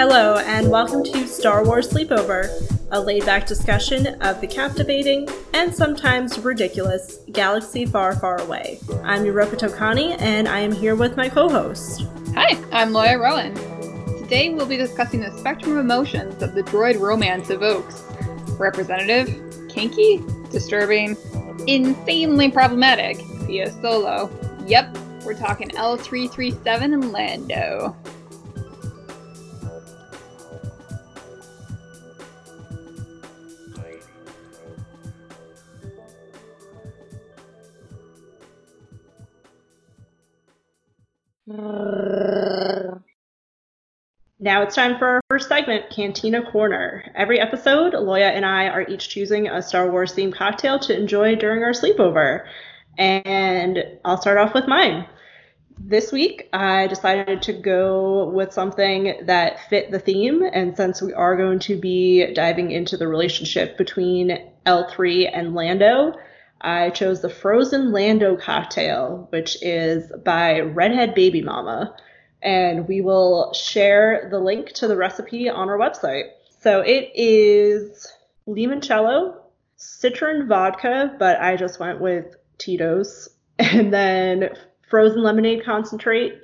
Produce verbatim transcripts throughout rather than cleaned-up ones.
Hello, and welcome to Star Wars Sleepover, a laid-back discussion of the captivating and sometimes ridiculous galaxy far, far away. I'm Europa Tokani, and I am here with my co-host. Hi, I'm Loya Rowan. Today we'll be discussing the spectrum of emotions that the droid romance evokes. Representative, kinky, disturbing, insanely problematic, via Solo. Yep, we're talking L three thirty-seven and Lando. Now it's time for our first segment, Cantina Corner. Every episode, Loya and I are each choosing a Star Wars themed cocktail to enjoy during our sleepover. And I'll start off with mine. This week, I decided to go with something that fit the theme. And since we are going to be diving into the relationship between L three and Lando, I chose the Frozen Lando cocktail, which is by Redhead Baby Mama, and we will share the link to the recipe on our website. So it is limoncello, citron vodka, but I just went with Tito's, and then frozen lemonade concentrate,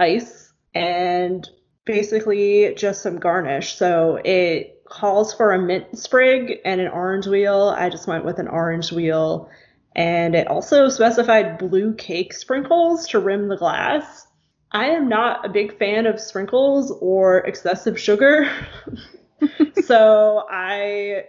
ice, and basically just some garnish. So it calls for a mint sprig and an orange wheel. I just went with an orange wheel, and it also specified blue cake sprinkles to rim the glass. I am not a big fan of sprinkles or excessive sugar, so I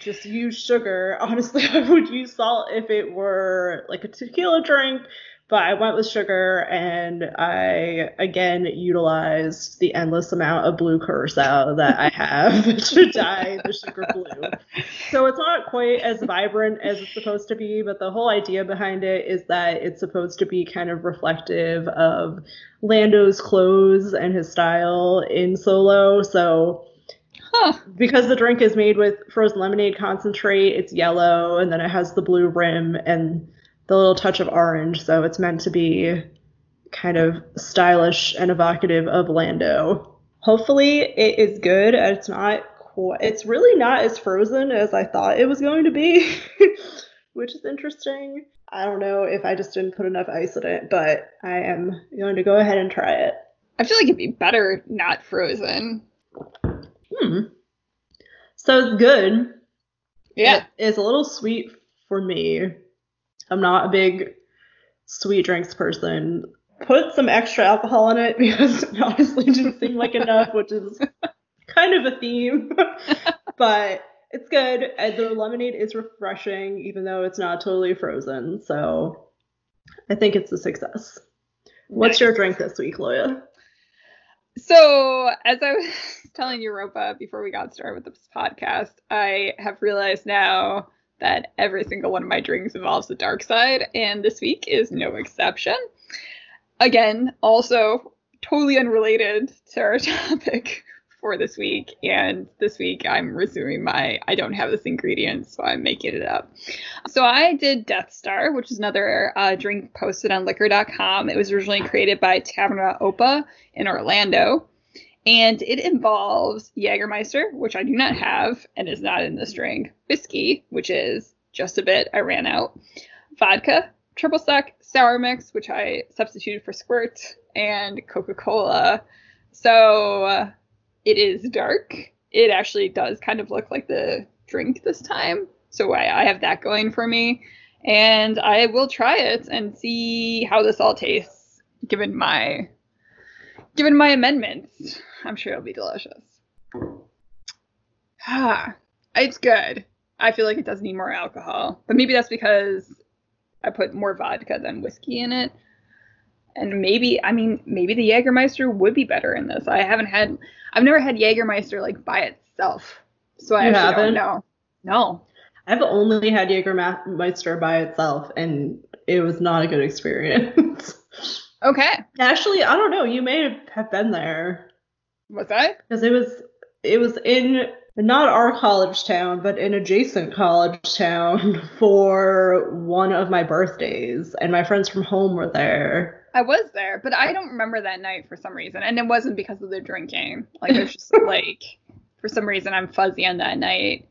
just use sugar. Honestly, I would use salt if it were like a tequila drink, but I went with sugar, and I, again, utilized the endless amount of blue curacao that I have to dye the sugar blue. So it's not quite as vibrant as it's supposed to be, but the whole idea behind it is that it's supposed to be kind of reflective of Lando's clothes and his style in Solo. So huh. because the drink is made with frozen lemonade concentrate, it's yellow, and then it has the blue rim and a little touch of orange, so it's meant to be kind of stylish and evocative of Lando. Hopefully it is good. It's not qu- it's really not as frozen as I thought it was going to be, which is interesting. I don't know if I just didn't put enough ice in it, but I am going to go ahead and try it. I feel like it'd be better not frozen. Hmm. So it's good. Yeah. It's a little sweet for me. I'm not a big sweet drinks person. Put some extra alcohol in it because it honestly didn't seem like enough, which is kind of a theme. But it's good. The lemonade is refreshing, even though it's not totally frozen. So I think it's a success. What's nice. Your drink this week, Loya? So as I was telling Europa before we got started with this podcast, I have realized now that every single one of my drinks involves the dark side, and this week is no exception. Again, also totally unrelated to our topic for this week, and this week I'm resuming my, I don't have this ingredient, so I'm making it up. So I did Death Star, which is another uh, drink posted on liquor dot com. It was originally created by Taverna Opa in Orlando, and it involves Jägermeister, which I do not have and is not in this drink, whiskey, which is just a bit, I ran out, vodka, triple sec, sour mix, which I substituted for squirt, and Coca-Cola. So uh, it is dark. It actually does kind of look like the drink this time. So I, I have that going for me. And I will try it and see how this all tastes, given my... Given my amendments, I'm sure it'll be delicious. Ah, it's good. I feel like it does need more alcohol. But maybe that's because I put more vodka than whiskey in it. And maybe, I mean, maybe the Jägermeister would be better in this. I haven't had, I've never had Jägermeister, like, by itself. So I you actually haven't? don't know. No. I've only had Jägermeister by itself, and it was not a good experience. Okay. Actually, I don't know. You may have been there. Was I? Because it was it was in not our college town, but an adjacent college town for one of my birthdays, and my friends from home were there. I was there, but I don't remember that night for some reason. And it wasn't because of the drinking. Like, it was just like, for some reason, I'm fuzzy on that night.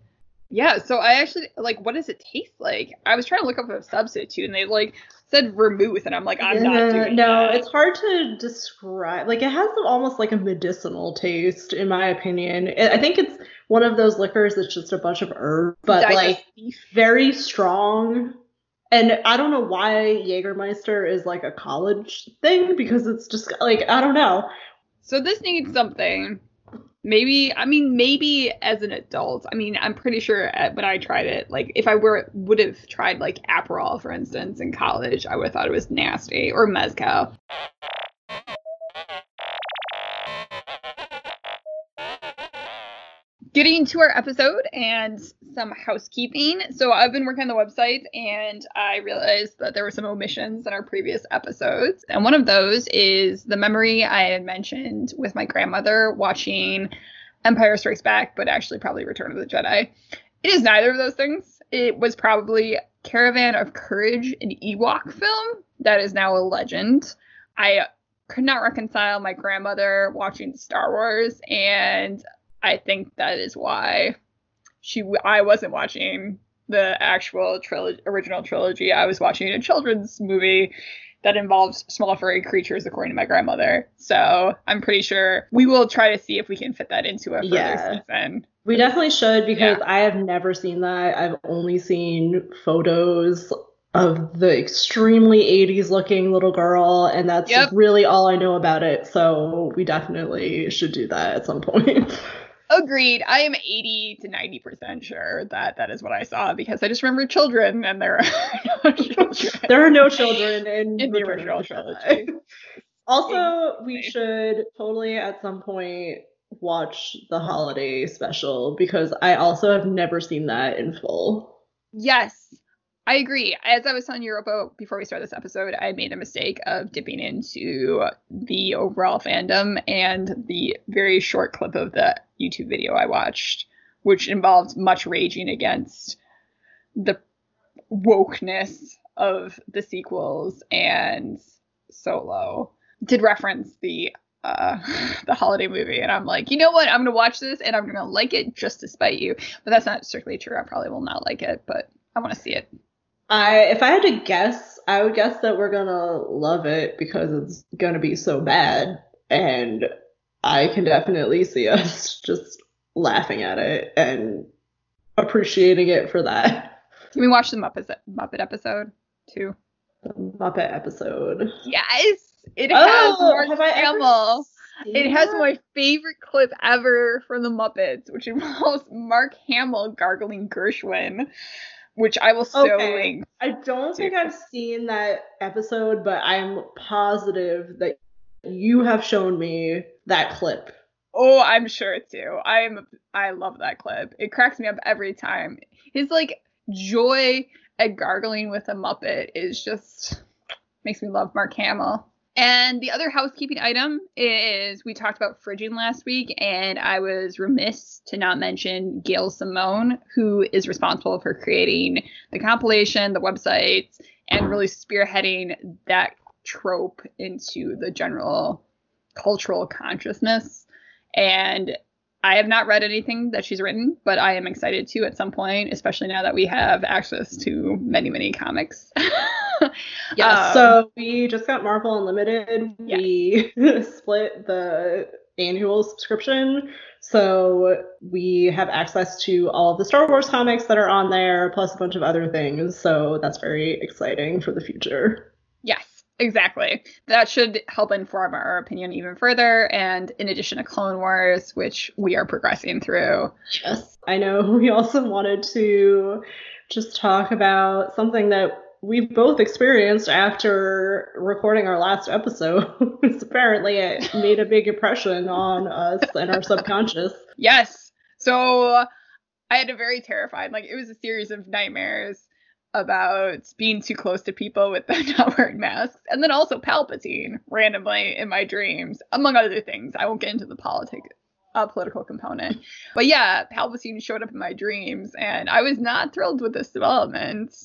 Yeah, so I actually, like, what does it taste like? I was trying to look up a substitute, and they, like, said vermouth, and I'm like, I'm yeah, not doing no, that. No, it's hard to describe. Like, it has almost, like, a medicinal taste, in my opinion. I think it's one of those liquors that's just a bunch of herbs, but, Digestive. like, very strong. And I don't know why Jägermeister is, like, a college thing, because it's just, like, I don't know. So this needs something. Maybe, I mean, maybe as an adult. I mean, I'm pretty sure when I tried it, like, if I were would have tried, like, Aperol, for instance, in college, I would have thought it was nasty. Or Mezcal. Getting into our episode and some housekeeping. So I've been working on the website, and I realized that there were some omissions in our previous episodes. And one of those is the memory I had mentioned with my grandmother watching Empire Strikes Back, but actually probably Return of the Jedi. It is neither of those things. It was probably Caravan of Courage, an Ewok film that is now a legend. I could not reconcile my grandmother watching Star Wars, and I think that is why she I wasn't watching the actual trilo- original trilogy. I was watching a children's movie that involves small furry creatures, according to my grandmother. So I'm pretty sure we will try to see if we can fit that into a further yeah. season. We definitely should, because yeah. I have never seen that. I've only seen photos of the extremely eighties looking little girl, and that's yep. really all I know about it. So we definitely should do that at some point. Agreed. I am eighty to ninety percent sure that that is what I saw, because I just remember children, and there are no children. There are no children in, in the original trilogy. Also, exactly. we should totally at some point watch the holiday special, because I also have never seen that in full. Yes, I agree. As I was telling Europa before we started this episode, I made a mistake of dipping into the overall fandom and the very short clip of the YouTube video I watched, which involved much raging against the wokeness of the sequels, and Solo did reference the uh, the holiday movie. And I'm like, you know what? I'm going to watch this, and I'm going to like it just to spite you. But that's not strictly true. I probably will not like it, but I want to see it. I, if I had to guess, I would guess that we're going to love it, because it's going to be so bad. And I can definitely see us just laughing at it and appreciating it for that. Can we watch the Muppet, Muppet episode, too? The Muppet episode. Yes! It has oh, Mark Hamill. It has my favorite clip ever from the Muppets, which involves Mark Hamill gargling Gershwin. Which I will so okay. link. I don't think I've seen that episode, but I'm positive that you have shown me that clip. Oh, I'm sure too. I'm I love that clip. It cracks me up every time. His like joy at gargling with a Muppet is just makes me love Mark Hamill. And the other housekeeping item is we talked about fridging last week, and I was remiss to not mention Gail Simone, who is responsible for creating the compilation, the websites, and really spearheading that trope into the general cultural consciousness. And I have not read anything that she's written, but I am excited to at some point, especially now that we have access to many, many comics. Yeah, um, so we just got Marvel Unlimited. Yes. We split the annual subscription, so we have access to all of the Star Wars comics that are on there, plus a bunch of other things, so that's very exciting for the future. Yes, exactly. That should help inform our opinion even further, and in addition to Clone Wars, which we are progressing through. Yes. I know we also wanted to just talk about something that we've both experienced after recording our last episode. Apparently it made a big impression on us and our subconscious. Yes. So I had a very terrifying, like it was a series of nightmares about being too close to people with them not wearing masks. And then also Palpatine randomly in my dreams, among other things. I won't get into the politic, uh, political component. But yeah, Palpatine showed up in my dreams, and I was not thrilled with this development.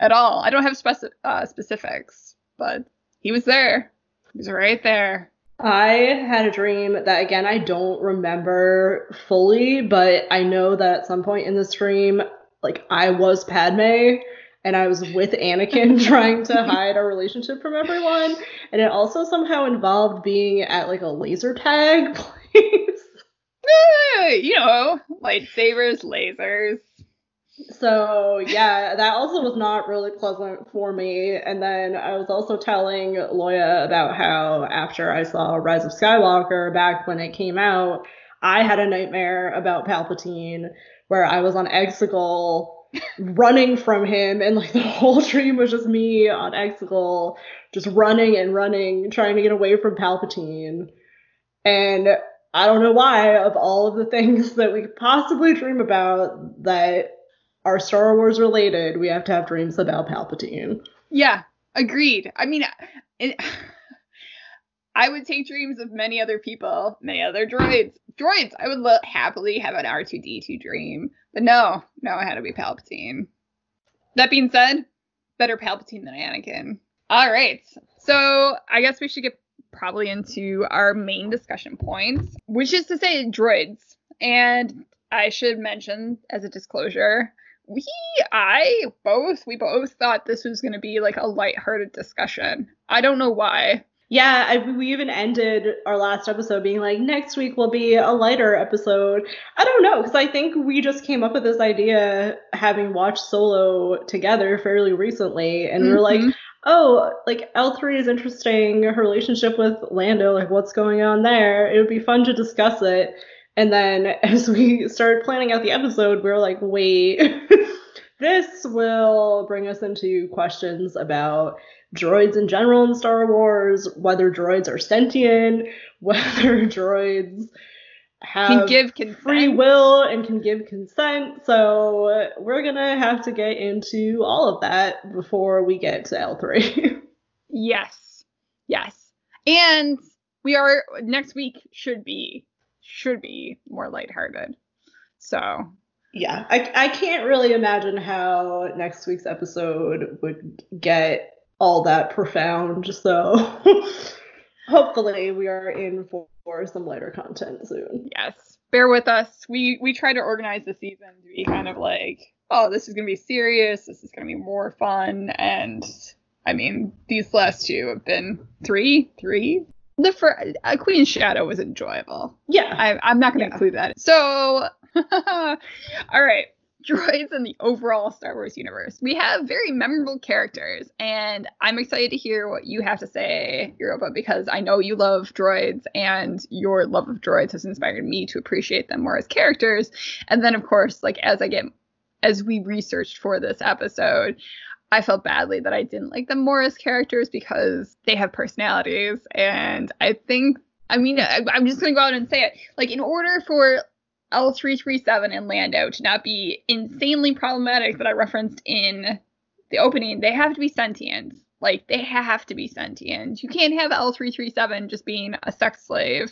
At all. I don't have speci- uh, specifics, but he was there. He was right there. I had a dream that, again, I don't remember fully, but I know that at some point in this dream, like, I was Padme, and I was with Anakin trying to hide our relationship from everyone, and it also somehow involved being at, like, a laser tag place. You know, lightsabers, lasers. So, yeah, that also was not really pleasant for me. And then I was also telling Loya about how after I saw Rise of Skywalker back when it came out, I had a nightmare about Palpatine where I was on Exegol running from him. And, like, the whole dream was just me on Exegol just running and running, trying to get away from Palpatine. And I don't know why, of all of the things that we could possibly dream about that are Star Wars related, we have to have dreams about Palpatine. Yeah, agreed. I mean, it, I would take dreams of many other people, many other droids. Droids, I would lo- happily have an R two D two dream. But no, no, it had to be Palpatine. That being said, better Palpatine than Anakin. All right, so I guess we should get probably into our main discussion points, which is to say droids. And I should mention, as a disclosure, We, I, both, we both thought this was going to be, like, a lighthearted discussion. I don't know why. Yeah, I, we even ended our last episode being like, next week will be a lighter episode. I don't know, because I think we just came up with this idea having watched Solo together fairly recently, and mm-hmm. we were like, oh, like, L three is interesting, her relationship with Lando, like, what's going on there? It would be fun to discuss it. And then as we started planning out the episode, we were like, wait, this will bring us into questions about droids in general in Star Wars, whether droids are sentient, whether droids have can give consent. free will and can give consent. So we're going to have to get into all of that before we get to L three. Yes. Yes. And we are, next week should be. should be more lighthearted. So yeah, I, I can't really imagine how next week's episode would get all that profound. So hopefully we are in for, for some lighter content soon. Yes. Bear with us. We, we try to organize the season to be kind of like, oh, this is going to be serious. This is going to be more fun. And I mean, these last two have been three, three, The first, uh, Queen's Shadow was enjoyable. Yeah. I, I'm not going to yeah. include that. So, all right. Droids in the overall Star Wars universe. We have very memorable characters, and I'm excited to hear what you have to say, Europa, because I know you love droids, and your love of droids has inspired me to appreciate them more as characters. And then, of course, like as I get, as we researched for this episode, I felt badly that I didn't like them more as characters because they have personalities. And I think, I mean, I, I'm just going to go out and say it. Like, in order for L three thirty-seven and Lando to not be insanely problematic that I referenced in the opening, they have to be sentient. Like, they have to be sentient. You can't have L three thirty-seven just being a sex slave.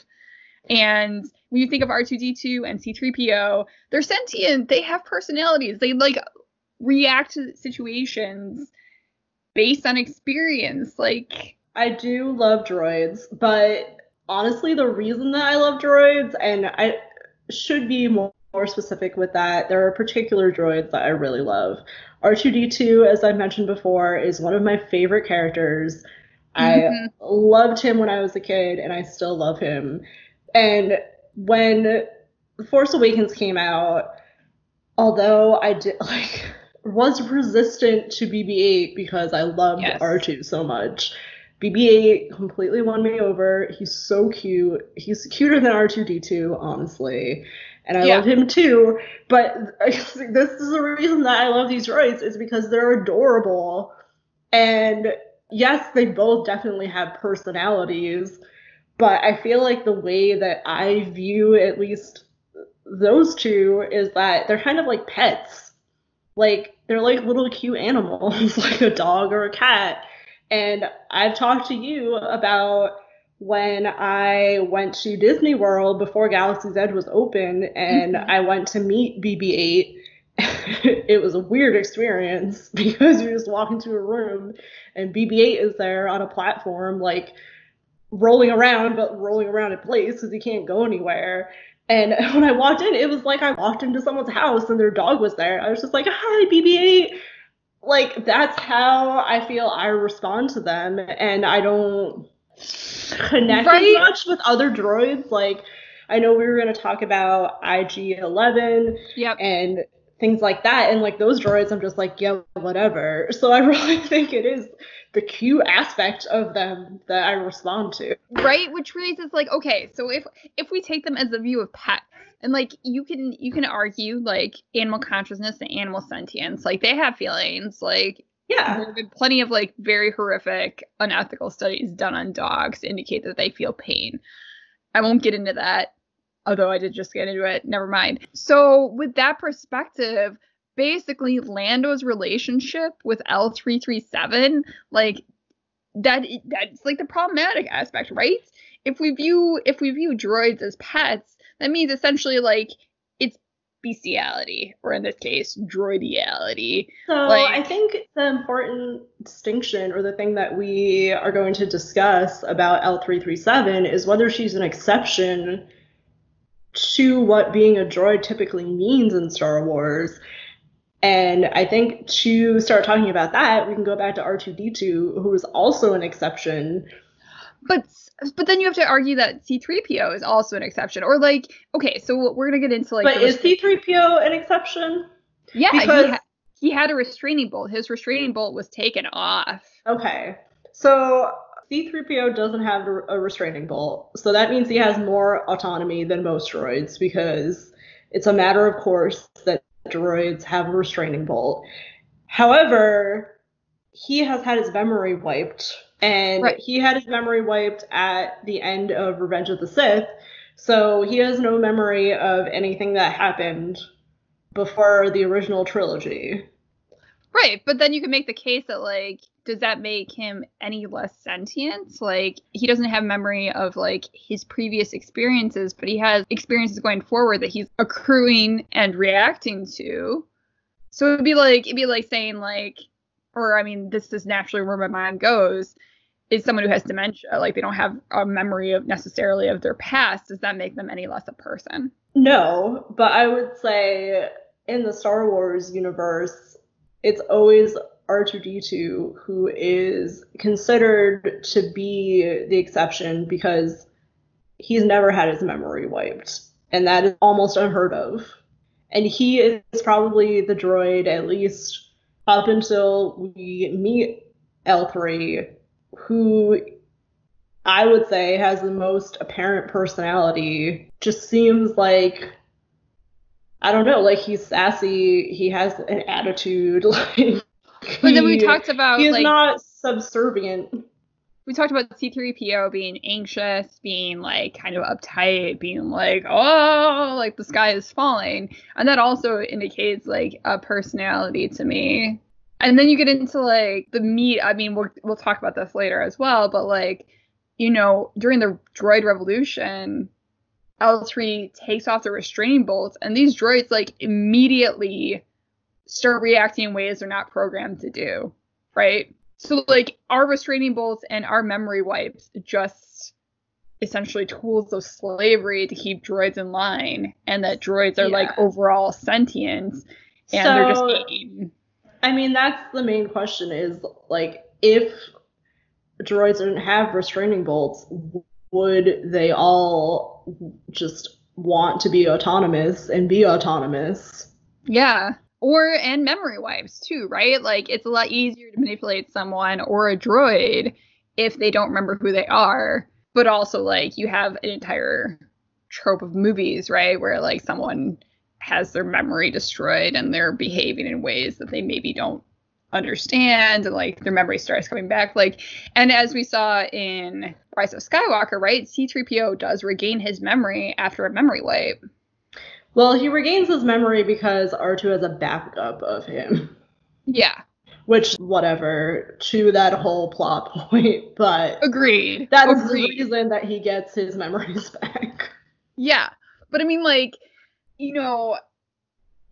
And when you think of R two D two and C three P O, they're sentient. They have personalities. They, like, react to situations based on experience. Like, I do love droids, but honestly, the reason that I love droids, and I should be more, more specific with that, there are particular droids that I really love. R two D two, as I mentioned before, is one of my favorite characters. Mm-hmm. I loved him when I was a kid, and I still love him. And when Force Awakens came out, although I did, like, was resistant to B B eight because I loved yes. R two so much. B B eight completely won me over. He's so cute. He's cuter than R two D two, honestly. And I yeah. love him too. But this is the reason that I love these droids, is because they're adorable. And yes, they both definitely have personalities. But I feel like the way that I view, at least, those two is that they're kind of like pets. Like, they're like little cute animals, like a dog or a cat. And I've talked to you about when I went to Disney World before Galaxy's Edge was open, and mm-hmm. I went to meet B B eight. it was a weird experience because you just walk into a room and B B eight is there on a platform, like rolling around, but rolling around in place because he can't go anywhere. And when I walked in, it was like I walked into someone's house and their dog was there. I was just like, hi, B B eight. Like, that's how I feel I respond to them. And I don't connect right? much with other droids. Like, I know we were going to talk about I G eleven yep. and things like that. And, like, those droids, I'm just like, yeah, whatever. So I really think it is the cute aspect of them that I respond to. Right? Which raises, like, okay, so if if we take them as the view of pets, and, like, you can you can argue, like, animal consciousness and animal sentience. Like, they have feelings. Like, yeah. There have been plenty of, like, very horrific, unethical studies done on dogs to indicate that they feel pain. I won't get into that. Although I did just get into it. Never mind. So with that perspective, basically Lando's relationship with L three thirty-seven, like that, that's like the problematic aspect, right? If we view, if we view droids as pets, that means essentially like it's bestiality, or in this case, droidiality. So like, I think the important distinction, or the thing that we are going to discuss about L three thirty-seven, is whether she's an exception to what being a droid typically means in Star Wars. And I think to start talking about that, we can go back to R two D two, who is also an exception. But but then you have to argue that C three P O is also an exception. Or like, okay, so we're going to get into like... But is C three P O an exception? Yeah, because he, ha- he had a restraining bolt. His restraining bolt was taken off. Okay, so... C three P O doesn't have a restraining bolt, so that means he has more autonomy than most droids, because it's a matter of course that droids have a restraining bolt. However, he has had his memory wiped, and right. he had his memory wiped at the end of Revenge of the Sith, so he has no memory of anything that happened before the original trilogy. Right, but then you can make the case that, like, does that make him any less sentient? Like, he doesn't have memory of, like, his previous experiences, but he has experiences going forward that he's accruing and reacting to. So it'd be like, it'd be like saying, like, or, I mean, this is naturally where my mind goes, is someone who has dementia, like, they don't have a memory of necessarily of their past. Does that make them any less a person? No, but I would say in the Star Wars universe, it's always R two D two who is considered to be the exception because he's never had his memory wiped. And that is almost unheard of. And he is probably the droid, at least up until we meet L three, who I would say has the most apparent personality. Just seems like... I don't know, like, he's sassy, he has an attitude, like... But then we talked about, he's like... He's not subservient. We talked about C three P O being anxious, being, like, kind of uptight, being like, oh, like, the sky is falling. And that also indicates, like, a personality to me. And then you get into, like, the meat, I mean, we'll, we'll talk about this later as well, but, like, you know, during the droid revolution... L three takes off the restraining bolts, and these droids, like, immediately start reacting in ways they're not programmed to do, right? So, like, our restraining bolts and our memory wipes just essentially tools of slavery to keep droids in line, and that droids are, yeah. like, overall sentient, and so, they're just eating. I mean, that's the main question is, like, if droids didn't have restraining bolts, would they all just want to be autonomous and be autonomous? Yeah. Or, and memory wipes too, right? Like, it's a lot easier to manipulate someone or a droid if they don't remember who they are. But also, like, you have an entire trope of movies, right? Where, like, someone has their memory destroyed and they're behaving in ways that they maybe don't understand, and, like, their memory starts coming back, like, and as we saw in Rise of Skywalker, right, C three P O does regain his memory after a memory wipe. Well, he regains his memory because R two has a backup of him. Yeah. Which, whatever, to that whole plot point, but... Agreed. That is the reason that he gets his memories back. Yeah. But, I mean, like, you know...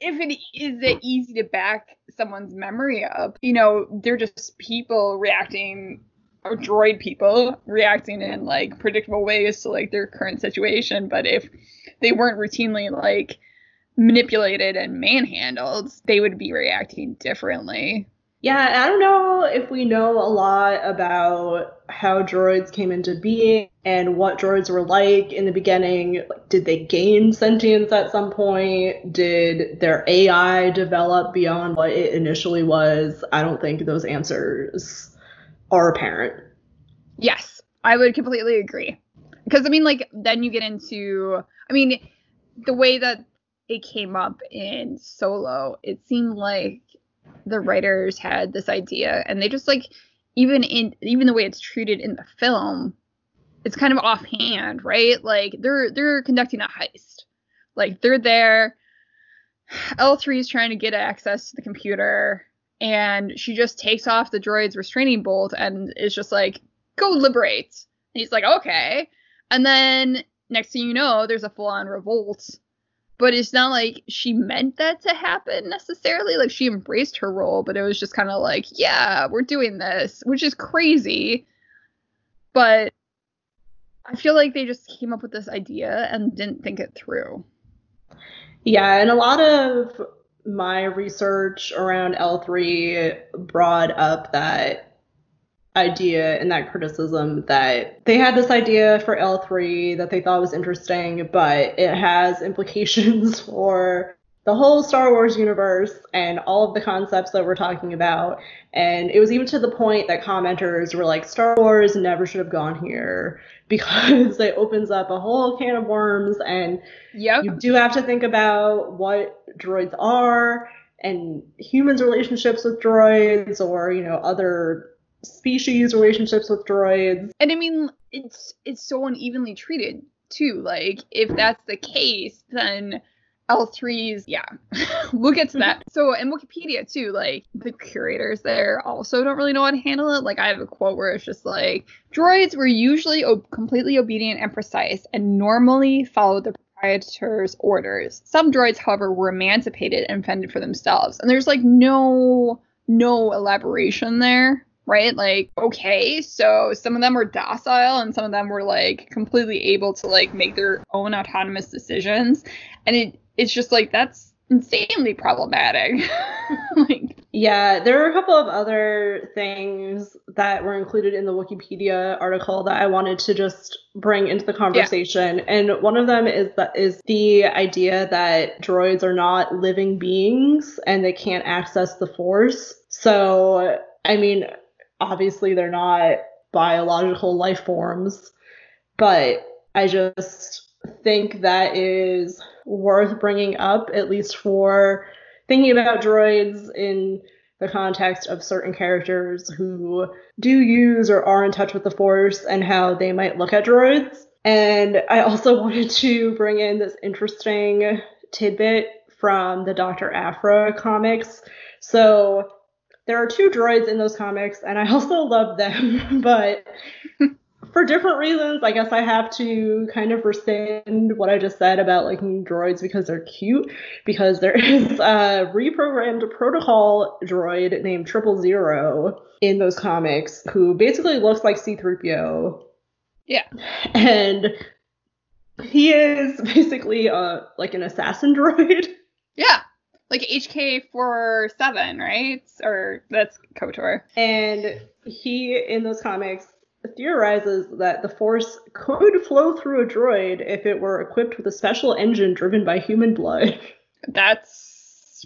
if it is that easy to back someone's memory up, you know, they're just people reacting, or droid people reacting in, like, predictable ways to, like, their current situation. But if they weren't routinely, like, manipulated and manhandled, they would be reacting differently. Yeah, I don't know if we know a lot about how droids came into being and what droids were like in the beginning. Did they gain sentience at some point? Did their A I develop beyond what it initially was? I don't think those answers are apparent. Yes, I would completely agree. Because, I mean, like, then you get into, I mean, the way that it came up in Solo, it seemed like the writers had this idea, and they just, like, even in even the way it's treated in the film, it's kind of offhand, right? Like, they're they're conducting a heist, like, they're there, L three is trying to get access to the computer, and she just takes off the droid's restraining bolt and is just like, go liberate. And he's like, okay. And then next thing you know, there's a full-on revolt. But it's not like she meant that to happen necessarily. Like, she embraced her role, but it was just kind of like, yeah, we're doing this, which is crazy. But I feel like they just came up with this idea and didn't think it through. Yeah, and a lot of my research around L three brought up that idea and that criticism that they had this idea for L three that they thought was interesting, but it has implications for the whole Star Wars universe and all of the concepts that we're talking about. And it was even to the point that commenters were like, Star Wars never should have gone here because it opens up a whole can of worms, and yep. You do have to think about what droids are and humans' relationships with droids, or, you know, other species relationships with droids. And I mean, it's it's so unevenly treated too. Like, if that's the case, then L three's, yeah, we'll get to that. So, and Wikipedia too, like, the curators there also don't really know how to handle it. Like, I have a quote where it's just like, droids were usually o- completely obedient and precise, and normally followed the proprietor's orders. Some droids, however, were emancipated and fended for themselves. And there's, like, no no elaboration there. Right? Like, okay, so some of them were docile and some of them were, like, completely able to, like, make their own autonomous decisions. And it it's just, like, that's insanely problematic. Like, yeah, there are a couple of other things that were included in the Wikipedia article that I wanted to just bring into the conversation. Yeah. And one of them is that is the idea that droids are not living beings and they can't access the Force. So, I mean, obviously, they're not biological life forms, but I just think that is worth bringing up, at least for thinking about droids in the context of certain characters who do use or are in touch with the Force and how they might look at droids. And I also wanted to bring in this interesting tidbit from the Doctor Aphra comics. So, there are two droids in those comics, and I also love them, but for different reasons, I guess I have to kind of rescind what I just said about liking droids because they're cute, because there is a reprogrammed protocol droid named Triple Zero in those comics who basically looks like C three P O. Yeah. And he is basically uh, like an assassin droid. Yeah. Like H K forty-seven, right? Or that's KOTOR. And he, in those comics, theorizes that the Force could flow through a droid if it were equipped with a special engine driven by human blood. That's...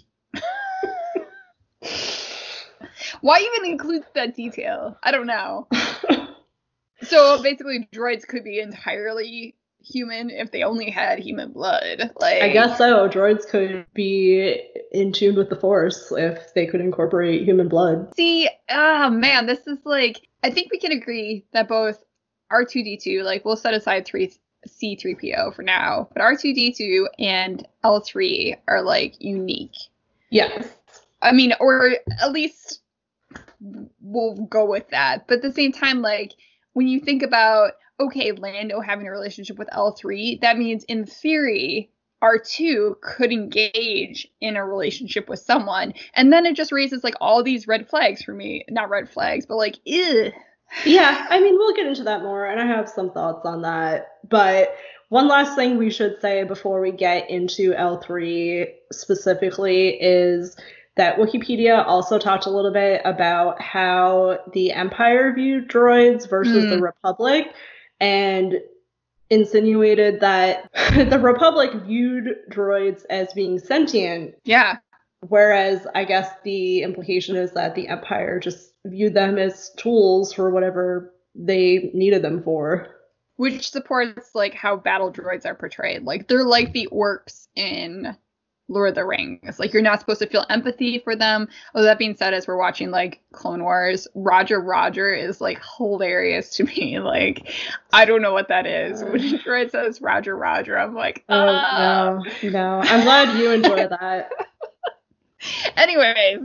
Why even include that detail? I don't know. So basically, droids could be entirely human if they only had human blood. Like, I guess so. Droids could be in tune with the Force if they could incorporate human blood. See, oh man, this is like, I think we can agree that both R two D two, like, we'll set aside three C three P O for now, but R two D two and L three are, like, unique. Yes. I mean, or at least we'll go with that. But at the same time, like, when you think about, okay, Lando having a relationship with L three, that means in theory R two could engage in a relationship with someone. And then it just raises, like, all these red flags for me. Not red flags, but, like, ew. Yeah, I mean, we'll get into that more, and I have some thoughts on that. But one last thing we should say before we get into L three specifically is that Wikipedia also talked a little bit about how the Empire viewed droids versus mm. the Republic, and insinuated that the Republic viewed droids as being sentient. Yeah. Whereas I guess the implication is that the Empire just viewed them as tools for whatever they needed them for. Which supports, like, how battle droids are portrayed. Like, they're like the orcs in Lord of the Rings. Like, you're not supposed to feel empathy for them. Oh, that being said, as we're watching, like, Clone Wars, Roger Roger is, like, hilarious to me. Like, I don't know what that is. When a droid says Roger Roger, I'm like, oh, oh no, no. I'm glad you enjoy that. Anyways,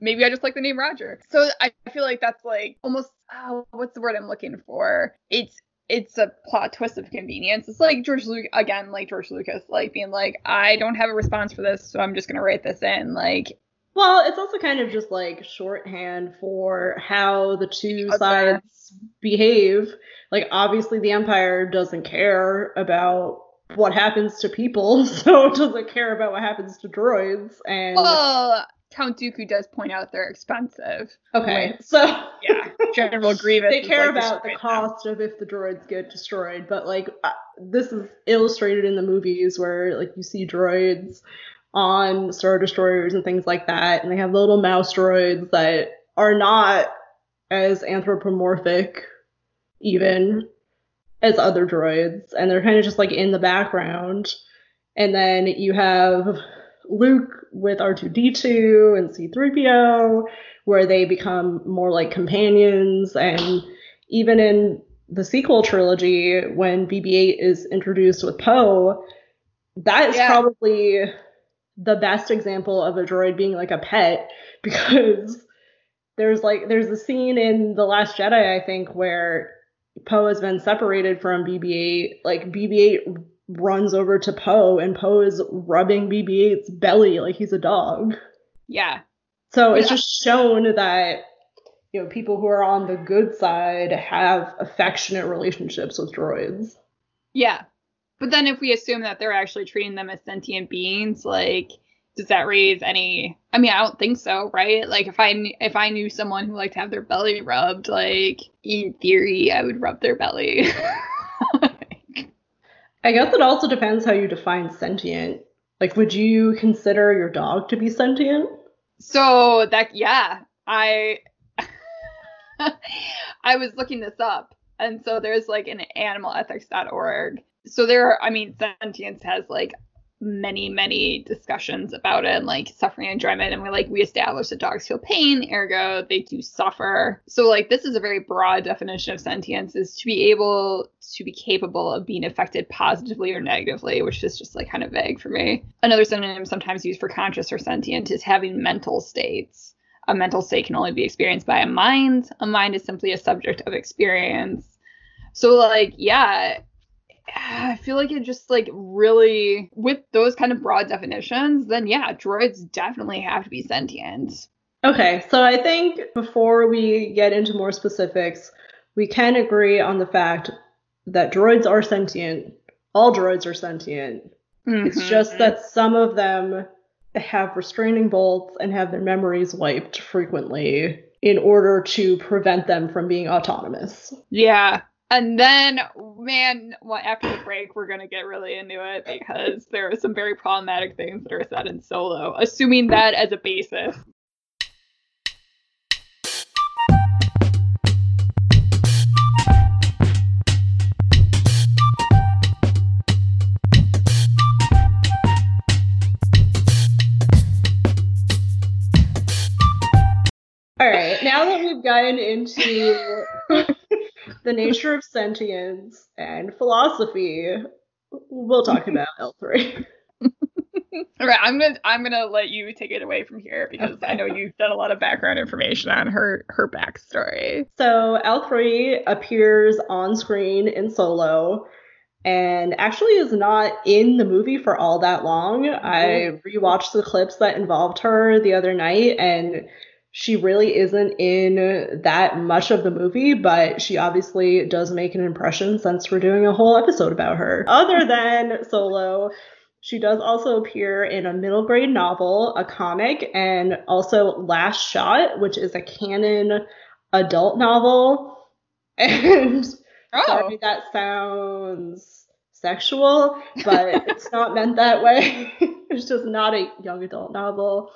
maybe I just like the name Roger. So I feel like that's, like, almost, oh, what's the word I'm looking for? It's It's a plot twist of convenience. It's like George Lucas, again, like George Lucas, like being like, I don't have a response for this, so I'm just going to write this in. Like, well, it's also kind of just like shorthand for how the two okay. sides behave. Like, obviously the Empire doesn't care about what happens to people, so it doesn't care about what happens to droids. And well, Count Dooku does point out they're expensive. Okay, like, so yeah, General Grievous. They care like about the cost now. Of if the droids get destroyed, but like uh, this is illustrated in the movies where like you see droids on Star Destroyers and things like that, and they have little mouse droids that are not as anthropomorphic even as other droids, and they're kind of just like in the background, and then you have Luke with R two D two and C three P O, where they become more like companions. And even in the sequel trilogy, when B B eight is introduced with Poe, that is yeah. probably the best example of a droid being like a pet, because there's like there's a scene in The Last Jedi, I think, where Poe has been separated from B B eight. Like, B B eight runs over to Poe, and Poe is rubbing B B eight's belly like he's a dog. Yeah. So yeah. It's just shown that, you know, people who are on the good side have affectionate relationships with droids. Yeah. But then if we assume that they're actually treating them as sentient beings, like, does that raise any... I mean, I don't think so, right? Like, if I if I knew someone who liked to have their belly rubbed, like, in theory, I would rub their belly. I guess it also depends how you define sentient. Like, would you consider your dog to be sentient? So that, yeah, I, I was looking this up. And so there's like an animal ethics dot org. So there are, I mean, sentience has like many, many discussions about it, and like suffering and enjoyment. And we're like, we established that dogs feel pain, ergo they do suffer. So like, this is a very broad definition of sentience, is to be able to be capable of being affected positively or negatively, which is just like kind of vague for me. Another synonym sometimes used for conscious or sentient is having mental states. A mental state can only be experienced by a mind. A mind is simply a subject of experience. So like, yeah, I feel like it just, like, really, with those kind of broad definitions, then, yeah, droids definitely have to be sentient. Okay, so I think before we get into more specifics, we can agree on the fact that droids are sentient. All droids are sentient. Mm-hmm. It's just that some of them have restraining bolts and have their memories wiped frequently in order to prevent them from being autonomous. Yeah. And then, man, well, after the break, we're going to get really into it, because there are some very problematic things that are said in Solo, assuming that as a basis. All right, now that we've gotten into... the nature of sentience and philosophy, we'll talk about L three. All right, I'm gonna I'm gonna let you take it away from here, because okay. I know you've done a lot of background information on her her backstory. So L three appears on screen in Solo, and actually is not in the movie for all that long. Mm-hmm. I rewatched the clips that involved her the other night, and she really isn't in that much of the movie, but she obviously does make an impression since we're doing a whole episode about her. Other than Solo, she does also appear in a middle grade novel, a comic, and also Last Shot, which is a canon adult novel. And oh. Sorry, that sounds sexual, but it's not meant that way. It's just not a young adult novel.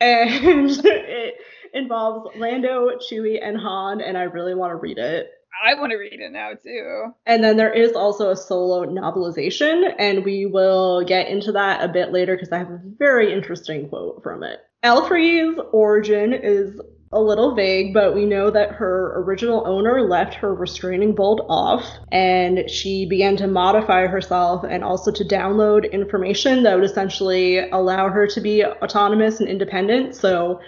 And it involves Lando, Chewie, and Han, and I really want to read it. I want to read it now, too. And then there is also a Solo novelization, and we will get into that a bit later because I have a very interesting quote from it. L three's origin is a little vague, but we know that her original owner left her restraining bolt off, and she began to modify herself and also to download information that would essentially allow her to be autonomous and independent. So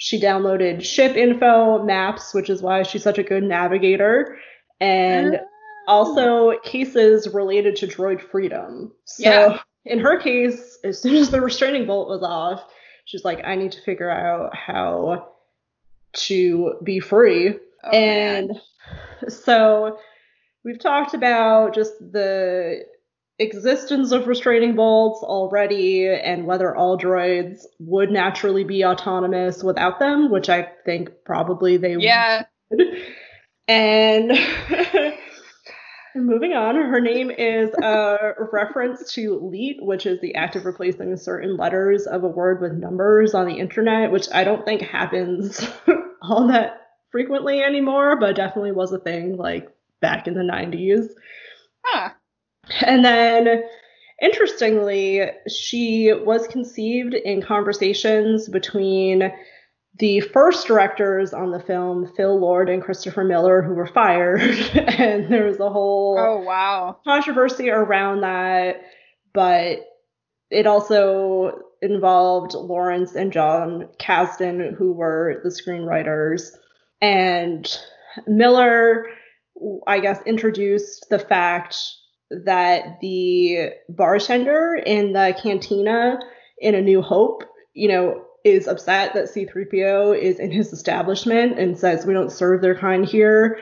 she downloaded ship info, maps, which is why she's such a good navigator, and also cases related to droid freedom. So yeah. In her case, as soon as the restraining bolt was off, she's like, I need to figure out how to be free. Oh, and man. So we've talked about just the existence of restraining bolts already and whether all droids would naturally be autonomous without them, which I think probably they yeah. would. And moving on, her name is a reference to leet, which is the act of replacing certain letters of a word with numbers on the internet, which I don't think happens all that frequently anymore, but definitely was a thing like back in the nineties. Huh. And then, interestingly, she was conceived in conversations between the first directors on the film, Phil Lord and Christopher Miller, who were fired, and there was a whole oh, wow. controversy around that, but it also involved Lawrence and John Kasdan, who were the screenwriters, and Miller, I guess, introduced the fact that the bartender in the cantina in A New Hope, you know, is upset that C three P O is in his establishment and says we don't serve their kind here,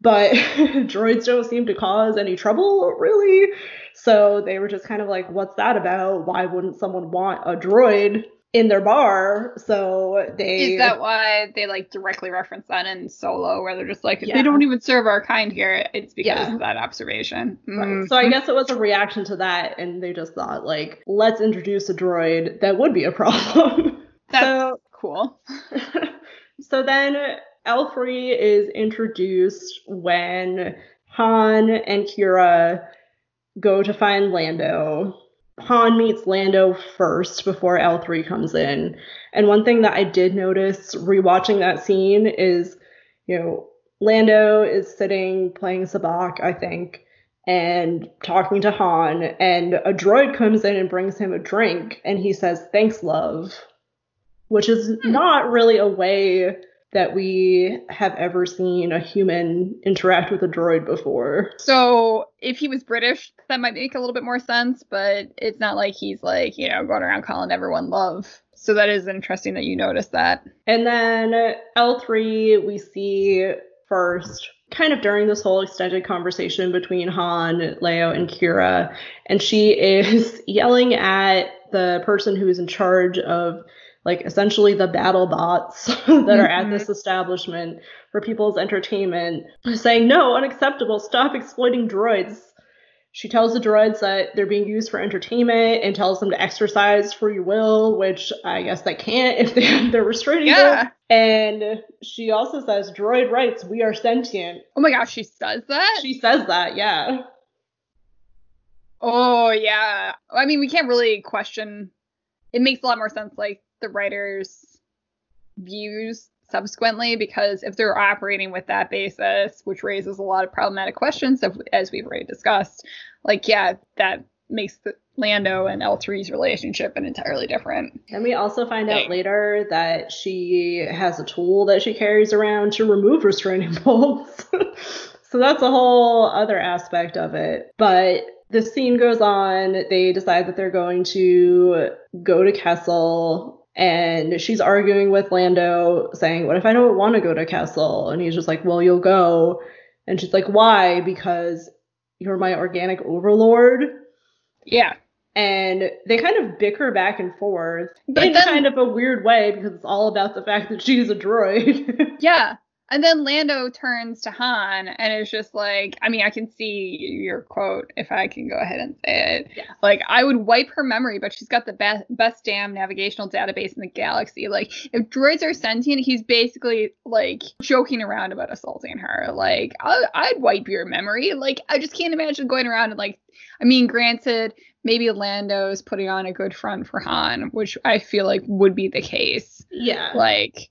but droids don't seem to cause any trouble, really. So they were just kind of like, what's that about? Why wouldn't someone want a droid in their bar? So they... Is that why they, like, directly reference that in Solo, where they're just like, yeah. they don't even serve our kind here? It's because yeah. of that observation. Right. Mm-hmm. So I guess it was a reaction to that, and they just thought, like, let's introduce a droid that would be a problem. That's so cool. So then L three is introduced when Han and Qi'ra go to find Lando. Han meets Lando first before L three comes in. And one thing that I did notice rewatching that scene is, you know, Lando is sitting playing Sabacc, I think, and talking to Han, and a droid comes in and brings him a drink, and he says, "Thanks, love," which is not really a way that we have ever seen a human interact with a droid before. So if he was British, that might make a little bit more sense, but it's not like he's, like, you know, going around calling everyone love. So that is interesting that you noticed that. And then L three we see first, kind of during this whole extended conversation between Han, Leo, and Qi'ra, and she is yelling at the person who is in charge of, like, essentially the battle bots that mm-hmm. are at this establishment for people's entertainment, saying, no, unacceptable, stop exploiting droids. She tells the droids that they're being used for entertainment and tells them to exercise free will, which I guess they can't if they, they're restraining yeah. them. And she also says, droid rights, we are sentient. Oh my gosh, she says that? She says that, yeah. Oh, yeah. I mean, we can't really question. It makes a lot more sense, like, the writer's views subsequently, because if they're operating with that basis, which raises a lot of problematic questions, as we've already discussed, like, yeah, that makes the Lando and L three's relationship an entirely different. And we also find thing. out later that she has a tool that she carries around to remove restraining bolts. So that's a whole other aspect of it. But the scene goes on. They decide that they're going to go to Kessel. And she's arguing with Lando, saying, what if I don't want to go to Kessel? And he's just like, well, you'll go. And she's like, why? Because you're my organic overlord. Yeah. And they kind of bicker back and forth but in then, kind of a weird way, because it's all about the fact that she's a droid. Yeah. And then Lando turns to Han and is just like, I mean, I can see your quote if I can go ahead and say it. Yeah. Like, I would wipe her memory, but she's got the best, best damn navigational database in the galaxy. Like, if droids are sentient, he's basically, like, joking around about assaulting her. Like, I, I'd wipe your memory. Like, I just can't imagine going around and, like, I mean, granted, maybe Lando's putting on a good front for Han, which I feel like would be the case. Yeah. Like,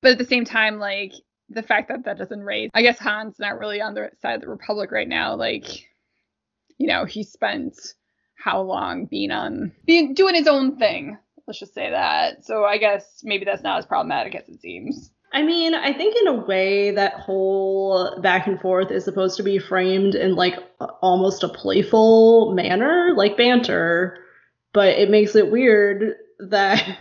but at the same time, like, the fact that that doesn't raise, I guess Han's not really on the side of the Republic right now. Like, you know, he spent how long being on, being, doing his own thing. Let's just say that. So I guess maybe that's not as problematic as it seems. I mean, I think in a way that whole back and forth is supposed to be framed in, like, almost a playful manner, like banter. But it makes it weird that...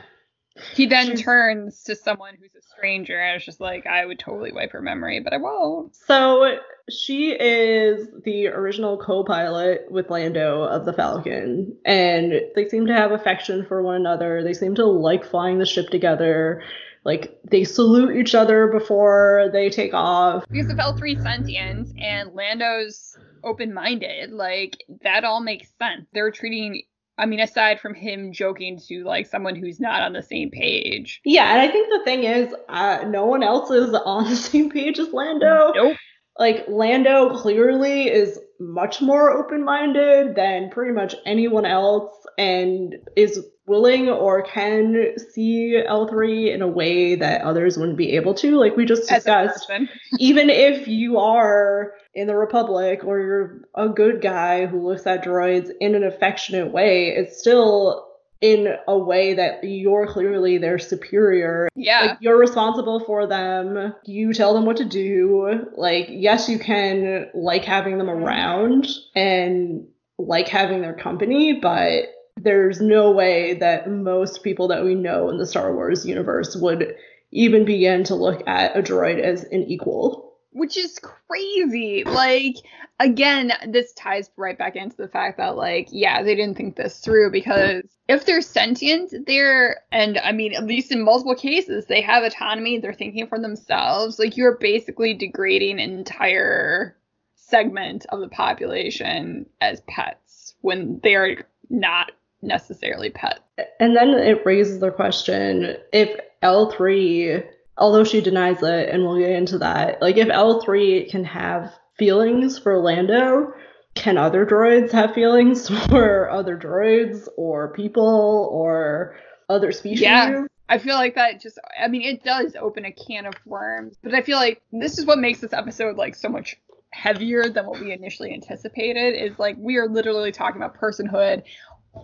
He then turns to someone who's a stranger, and it's just like, I would totally wipe her memory, but I won't. So she is the original co-pilot with Lando of the Falcon, and they seem to have affection for one another. They seem to like flying the ship together. Like, they salute each other before they take off. Because of L three sentience and Lando's open-minded, like, that all makes sense. They're treating... I mean, aside from him joking to, like, someone who's not on the same page. Yeah, and I think the thing is, uh, no one else is on the same page as Lando. Nope. Like, Lando clearly is much more open-minded than pretty much anyone else and is willing or can see L three in a way that others wouldn't be able to. Like we just discussed, even if you are in the Republic or you're a good guy who looks at droids in an affectionate way, it's still in a way that you're clearly their superior. Yeah. Like, you're responsible for them. You tell them what to do. Like, yes, you can like having them around and like having their company, but there's no way that most people that we know in the Star Wars universe would even begin to look at a droid as an equal. Which is crazy. Like, again, this ties right back into the fact that, like, yeah, they didn't think this through, because if they're sentient, they're, and I mean, at least in multiple cases, they have autonomy, they're thinking for themselves. Like, you're basically degrading an entire segment of the population as pets when they are not necessarily pets. And then it raises the question, if L three... although she denies it, and we'll get into that. Like, if L three can have feelings for Lando, can other droids have feelings for other droids or people or other species? Yeah, I feel like that just, I mean, it does open a can of worms. But I feel like this is what makes this episode, like, so much heavier than what we initially anticipated, is, like, we are literally talking about personhood,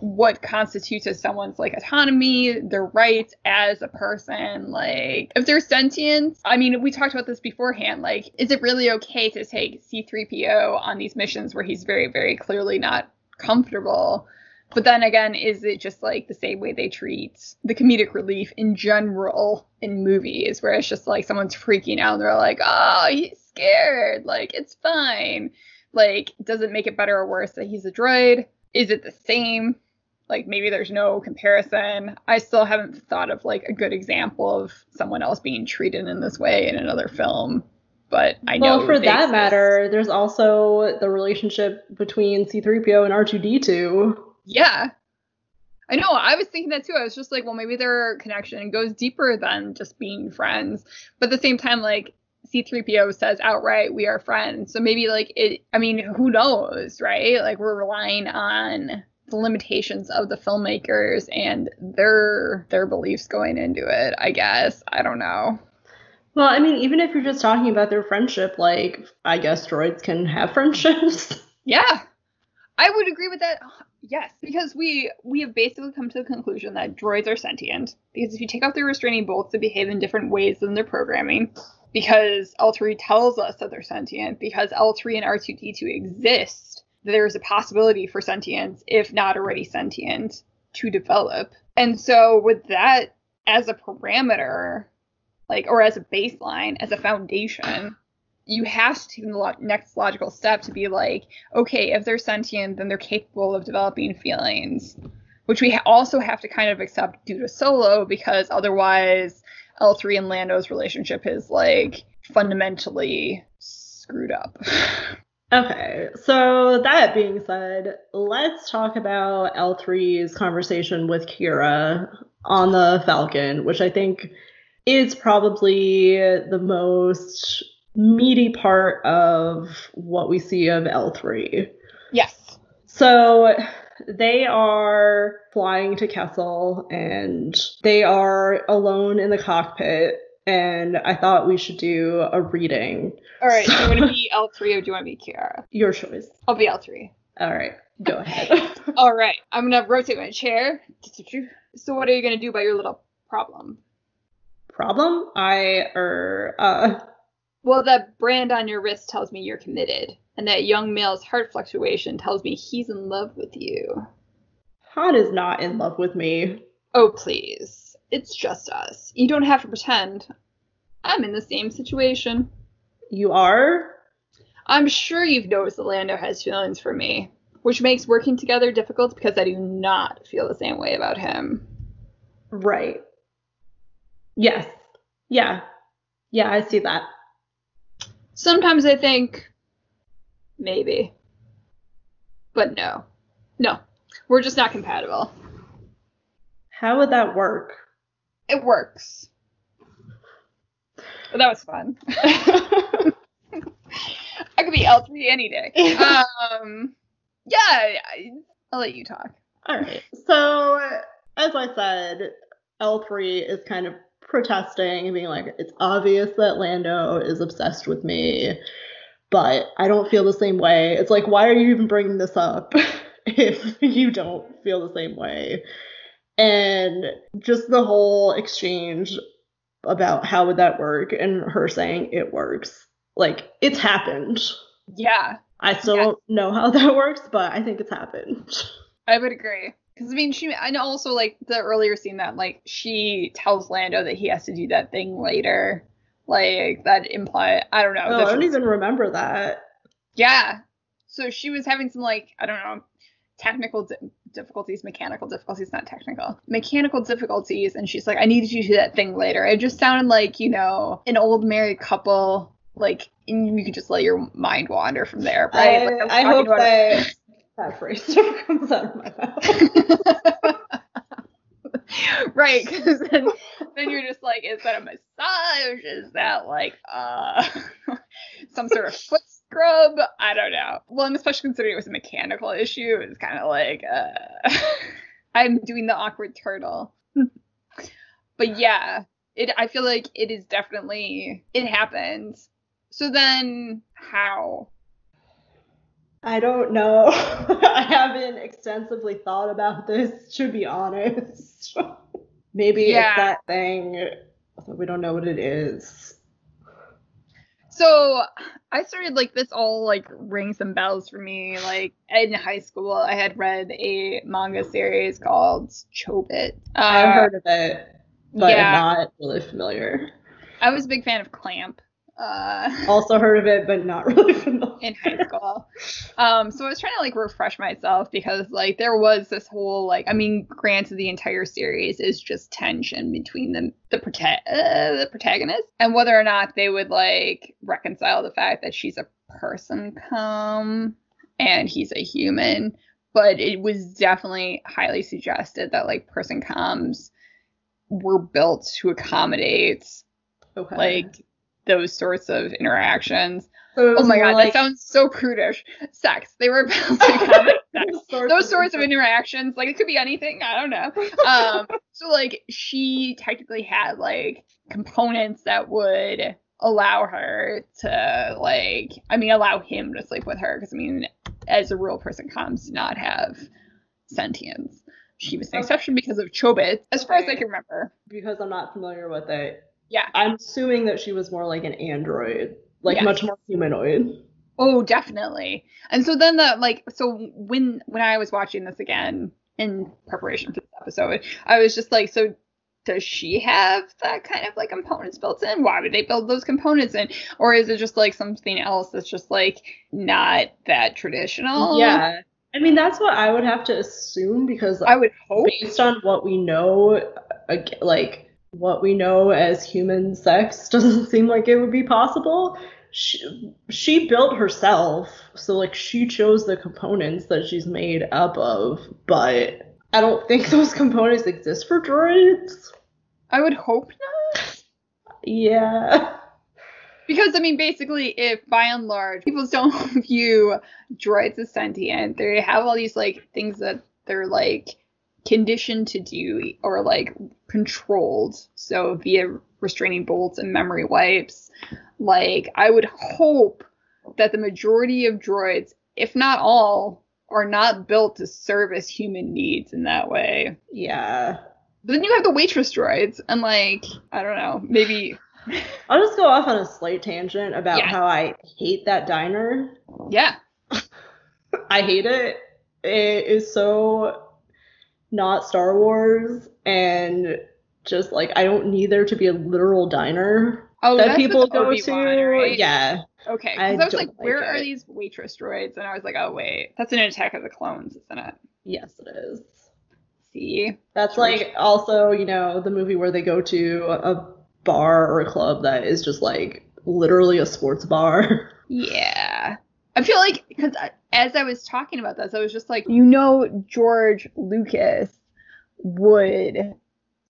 what constitutes as someone's, like, autonomy, their rights as a person. Like, if they're sentient, I mean, we talked about this beforehand, like, is it really okay to take C three P O on these missions where he's very, very clearly not comfortable? But then again, is it just, like, the same way they treat the comedic relief in general in movies, where it's just, like, someone's freaking out and they're like, oh, he's scared, like, it's fine. Like, does it make it better or worse that he's a droid? Is it the same? Like, maybe there's no comparison. I still haven't thought of, like, a good example of someone else being treated in this way in another film. But I well, know... Well, for that exist. matter, there's also the relationship between C three P O and R two D two. Yeah. I know. I was thinking that, too. I was just like, well, maybe their connection goes deeper than just being friends. But at the same time, like, C three P O says outright, we are friends. So maybe, like, it, I mean, who knows, right? Like, we're relying on the limitations of the filmmakers and their their beliefs going into it, I guess. I don't know. Well, I mean, even if you're just talking about their friendship, like, I guess droids can have friendships. Yeah, I would agree with that. Yes, because we we have basically come to the conclusion that droids are sentient, because if you take off their restraining bolts, they behave in different ways than their programming. because L three tells us that they're sentient, because L three and R two D two exist, there's a possibility for sentience, if not already sentient, to develop. And so with that as a parameter, like, or as a baseline, as a foundation, you have to take the next logical step to be like, okay, if they're sentient, then they're capable of developing feelings, which we also have to kind of accept due to Solo, because otherwise L three and Lando's relationship is, like, fundamentally screwed up. Okay, so that being said, let's talk about L three's conversation with Qi'ra on the Falcon, which I think is probably the most meaty part of what we see of L three. Yes. So they are flying to Kessel, and they are alone in the cockpit, and I thought we should do a reading. All right, so, do you want to be L three or do you want to be Qi'ra? Your choice. I'll be L three. All right, go ahead. All right, I'm going to rotate my chair. So what are you going to do about your little problem? Problem? I, er, uh... Well, that brand on your wrist tells me you're committed, and that young male's heart fluctuation tells me he's in love with you. Han is not in love with me. Oh, please. It's just us. You don't have to pretend. I'm in the same situation. You are? I'm sure you've noticed that Lando has feelings for me, which makes working together difficult because I do not feel the same way about him. Right. Yes. Yeah. Yeah, I see that. Sometimes I think, maybe. But no. No. We're just not compatible. How would that work? It works. Well, that was fun. I could be L three any day. Um, yeah, I, I'll let you talk. All right. So, as I said, L three is kind of protesting and being like, it's obvious that Lando is obsessed with me, but I don't feel the same way. It's like, why are you even bringing this up if you don't feel the same way? And just the whole exchange about how would that work and her saying it works. Like, it's happened. Yeah. I still yeah. don't know how that works, but I think it's happened. I would agree. Because, I mean, she, and also, like, the earlier scene that, like, she tells Lando that he has to do that thing later. Like, that implies, I don't know. Oh, I don't even remember that. Yeah. So she was having some, like, I don't know. Technical di- difficulties, mechanical difficulties, not technical. Mechanical difficulties, and she's like, I need you to do that thing later. It just sounded like, you know, an old married couple, like, and you could just let your mind wander from there, right? I, like, I, I hope that it. That phrase never comes out of my mouth. Right, because then, then you're just like, is that a massage? Is that, like, uh, some sort of foot scrub? I don't know. Well, and especially considering it was a mechanical issue, it's kind of like, uh, I'm doing the awkward turtle. But yeah, it. I feel like it is definitely, it happened. So then, how? I don't know. I haven't extensively thought about this, to be honest. Maybe yeah. It's that thing. We don't know what it is. So I started, like, this all, like, rang some bells for me. Like, in high school, I had read a manga series called Chobit. Uh, I've heard of it, but yeah. Not really familiar. I was a big fan of Clamp. Uh, also heard of it, but not really familiar. In high school. Um, so I was trying to, like, refresh myself because, like, there was this whole, like, I mean, granted, the entire series is just tension between the the, prota- uh, the protagonists and whether or not they would, like, reconcile the fact that she's a person come and he's a human. But it was definitely highly suggested that, like, person comms were built to accommodate, okay. like, those sorts of interactions. So oh my god, like, that sounds so prudish. Sex. They were about to comment sex. Sorts those sorts of interactions. Like, it could be anything. I don't know. Um, so, like, she technically had, like, components that would allow her to, like, I mean, allow him to sleep with her. Because, I mean, as a real person, comms did not have sentience. She was an okay. exception because of Chobit, as okay. far as I can remember. Because I'm not familiar with it. Yeah. I'm assuming that she was more like an android, like yes. much more humanoid. Oh, definitely. And so then the, like, so when, when I was watching this again in preparation for this episode, I was just like, so does she have that kind of like components built in? Why would they build those components in? Or is it just like something else that's just like not that traditional? Yeah. I mean, that's what I would have to assume, because like, I would hope based on what we know, like what we know as human sex doesn't seem like it would be possible. She, she built herself, so like she chose the components that she's made up of, but I don't think those components exist for droids. I would hope not. Yeah. Because, I mean, basically, if, by and large, people don't view droids as sentient, they have all these, like, things that they're, like, conditioned to do or, like, controlled. So, via restraining bolts and memory wipes. Like, I would hope that the majority of droids, if not all, are not built to service human needs in that way. Yeah. But then you have the waitress droids, and, like, I don't know, maybe... I'll just go off on a slight tangent about yeah. how I hate that diner. Yeah. I hate it. It is so not Star Wars, and just, like, I don't need there to be a literal diner oh, that people go to. Right? Yeah. Okay, because I, I was like, like where it. are these waitress droids? And I was like, oh, wait, that's an Attack of the Clones, isn't it? Yes, it is. See? That's, like, also, you know, the movie where they go to a bar or a club that is just like literally a sports bar. Yeah. I feel like, because as I was talking about this, I was just like, you know, George Lucas would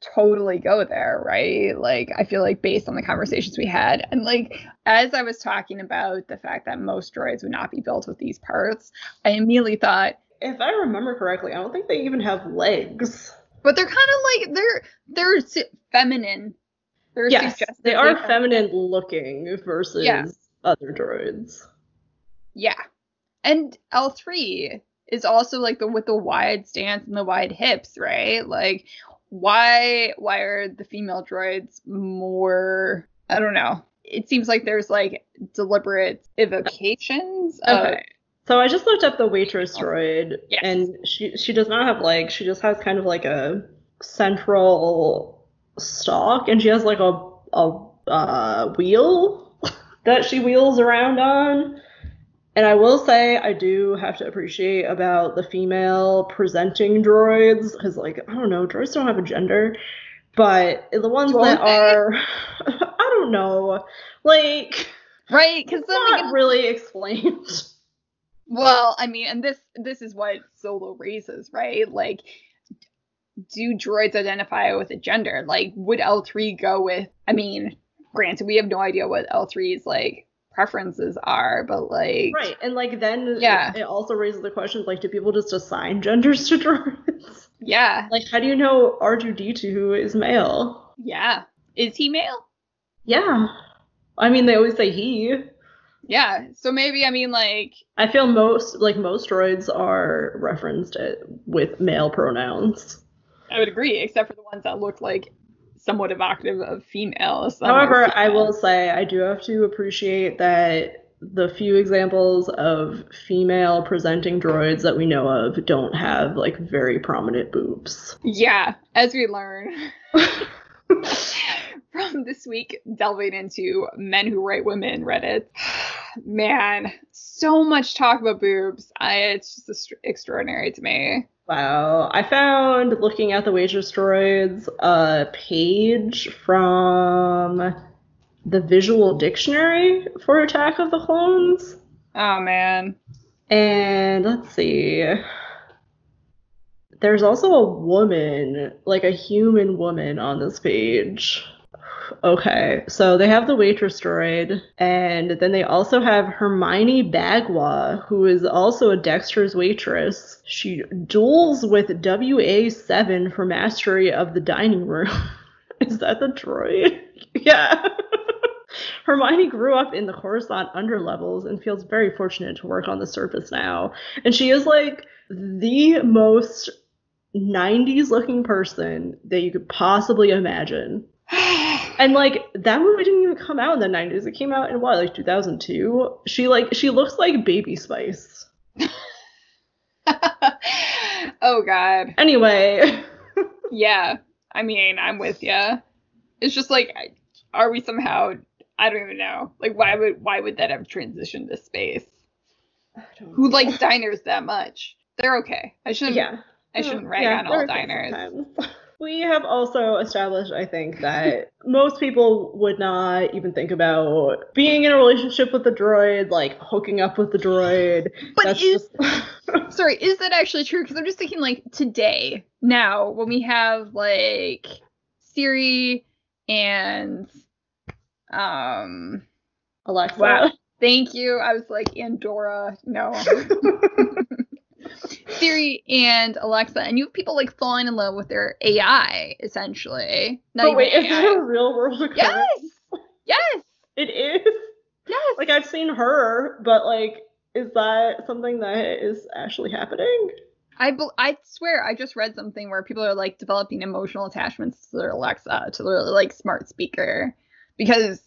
totally go there, right? Like, I feel like based on the conversations we had, and like as I was talking about the fact that most droids would not be built with these parts, I immediately thought, if I remember correctly, I don't think they even have legs. But they're kind of like, they're they're feminine. Yes, they are feminine looking versus yeah. other droids. Yeah. And L three is also like the with the wide stance and the wide hips, right? Like, why why are the female droids more, I don't know. It seems like there's like deliberate evocations. Okay. Of, so I just looked up the waitress droid, yes. and she she does not have legs. She just has kind of like a central stalk, and she has like a a uh, wheel that she wheels around on. And I will say, I do have to appreciate about the female presenting droids, because like, I don't know, droids don't have a gender, but the ones don't that they? are I don't know, like, right, because it's not can... really explained. Well, I mean, and this this is what Solo raises, right? Like, do droids identify with a gender? Like, would L three go with, I mean, granted, we have no idea what L three's, like, preferences are, but, like... Right, and, like, then yeah. it also raises the question, like, do people just assign genders to droids? Yeah. Like, how do you know R two D two is male? Yeah. Is he male? Yeah. I mean, they always say he. Yeah, so maybe, I mean, like... I feel most, like, most droids are referenced with male pronouns. I would agree, except for the ones that look like somewhat evocative of females. However, female. I will say I do have to appreciate that the few examples of female presenting droids that we know of don't have like very prominent boobs. Yeah, as we learn from this week delving into Men Who Write Women Reddit. Man, so much talk about boobs. I, it's just ast- extraordinary to me. Wow. I found, looking at the waitress droids, a page from the visual dictionary for Attack of the Clones. Oh, man. And let's see. There's also a woman, like a human woman on this page. Okay, so they have the waitress droid, and then they also have Hermione Bagua, who is also a Dexter's waitress. She duels with W A seven for mastery of the dining room. Is that the droid? Yeah. Hermione grew up in the Coruscant underlevels and feels very fortunate to work on the surface now. And she is, like, the most nineties-looking person that you could possibly imagine. And, like, that movie didn't even come out in the nineties. It came out in, what, like, two thousand two? She, like, she looks like Baby Spice. Oh, God. Anyway. Yeah. I mean, I'm with ya. It's just, like, are we somehow... I don't even know. Like, why would why would that have transitioned this space? Who likes diners that much? They're okay. I shouldn't... Yeah. I shouldn't rag yeah, on all diners. We have also established, I think, that most people would not even think about being in a relationship with a droid, like hooking up with the droid. But That's is just... sorry, is that actually true? Because I'm just thinking, like, today, now, when we have like Siri and um Alexa. Wow. Thank you. I was like Andorra. No. Siri and Alexa, and you have people like falling in love with their A I, essentially. But wait, is that a real world occurrence? Yes, yes, it is. Yes, like I've seen her, but like, is that something that is actually happening? I be- I swear, I just read something where people are like developing emotional attachments to their Alexa, to their like smart speaker, because.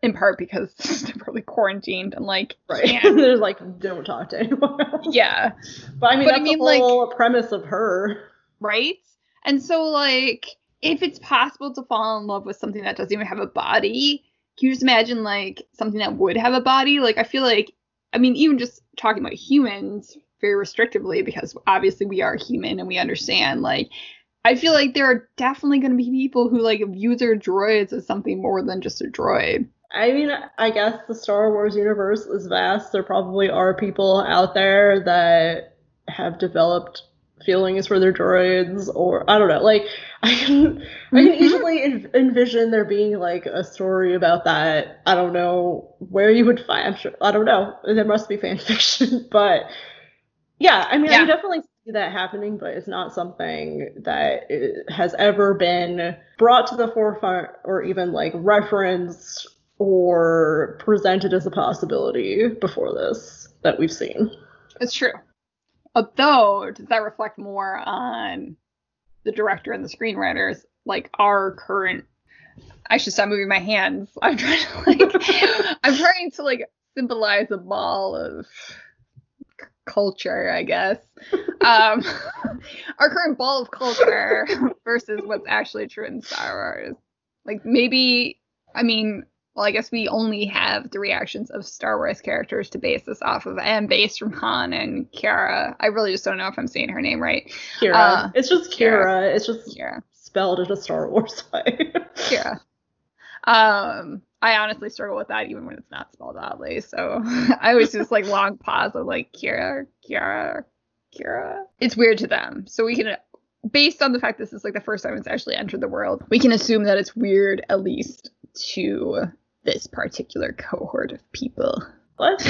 In part because they're probably quarantined and like, right? They're like, don't talk to anyone else. Yeah, but I mean, but that's I mean, the whole like, premise of her, right? And so, like, if it's possible to fall in love with something that doesn't even have a body, can you just imagine like something that would have a body? Like, I feel like, I mean, even just talking about humans very restrictively, because obviously we are human and we understand, like. I feel like there are definitely going to be people who like view their droids as something more than just a droid. I mean, I guess the Star Wars universe is vast. There probably are people out there that have developed feelings for their droids, or I don't know. Like, I can, I can easily en- envision there being like a story about that. I don't know where you would find. I'm sure, I don't know. There must be fan fiction, but yeah, I mean, yeah. I definitely. That happening, but it's not something that has ever been brought to the forefront or even like referenced or presented as a possibility before this that we've seen. It's true. Although, does that reflect more on the director and the screenwriters, like our current? I should stop moving my hands. I'm trying to like, I'm trying to like symbolize a ball of. Culture, I guess. Um, our current ball of culture versus what's actually true in Star Wars. Like, maybe, I mean, well, I guess we only have the reactions of Star Wars characters to base this off of, and based from Han and Qi'ra. I really just don't know if I'm saying her name right. Qi'ra. Uh, it's just Qi'ra. Qi'ra. It's just Qi'ra. Spelled in a Star Wars way. Qi'ra. Um, I honestly struggle with that even when it's not spelled oddly. So I was just like long pause of like Qi'ra, Qi'ra, Qi'ra. It's weird to them. So we can, based on the fact this is like the first time it's actually entered the world, we can assume that it's weird at least to this particular cohort of people. Let's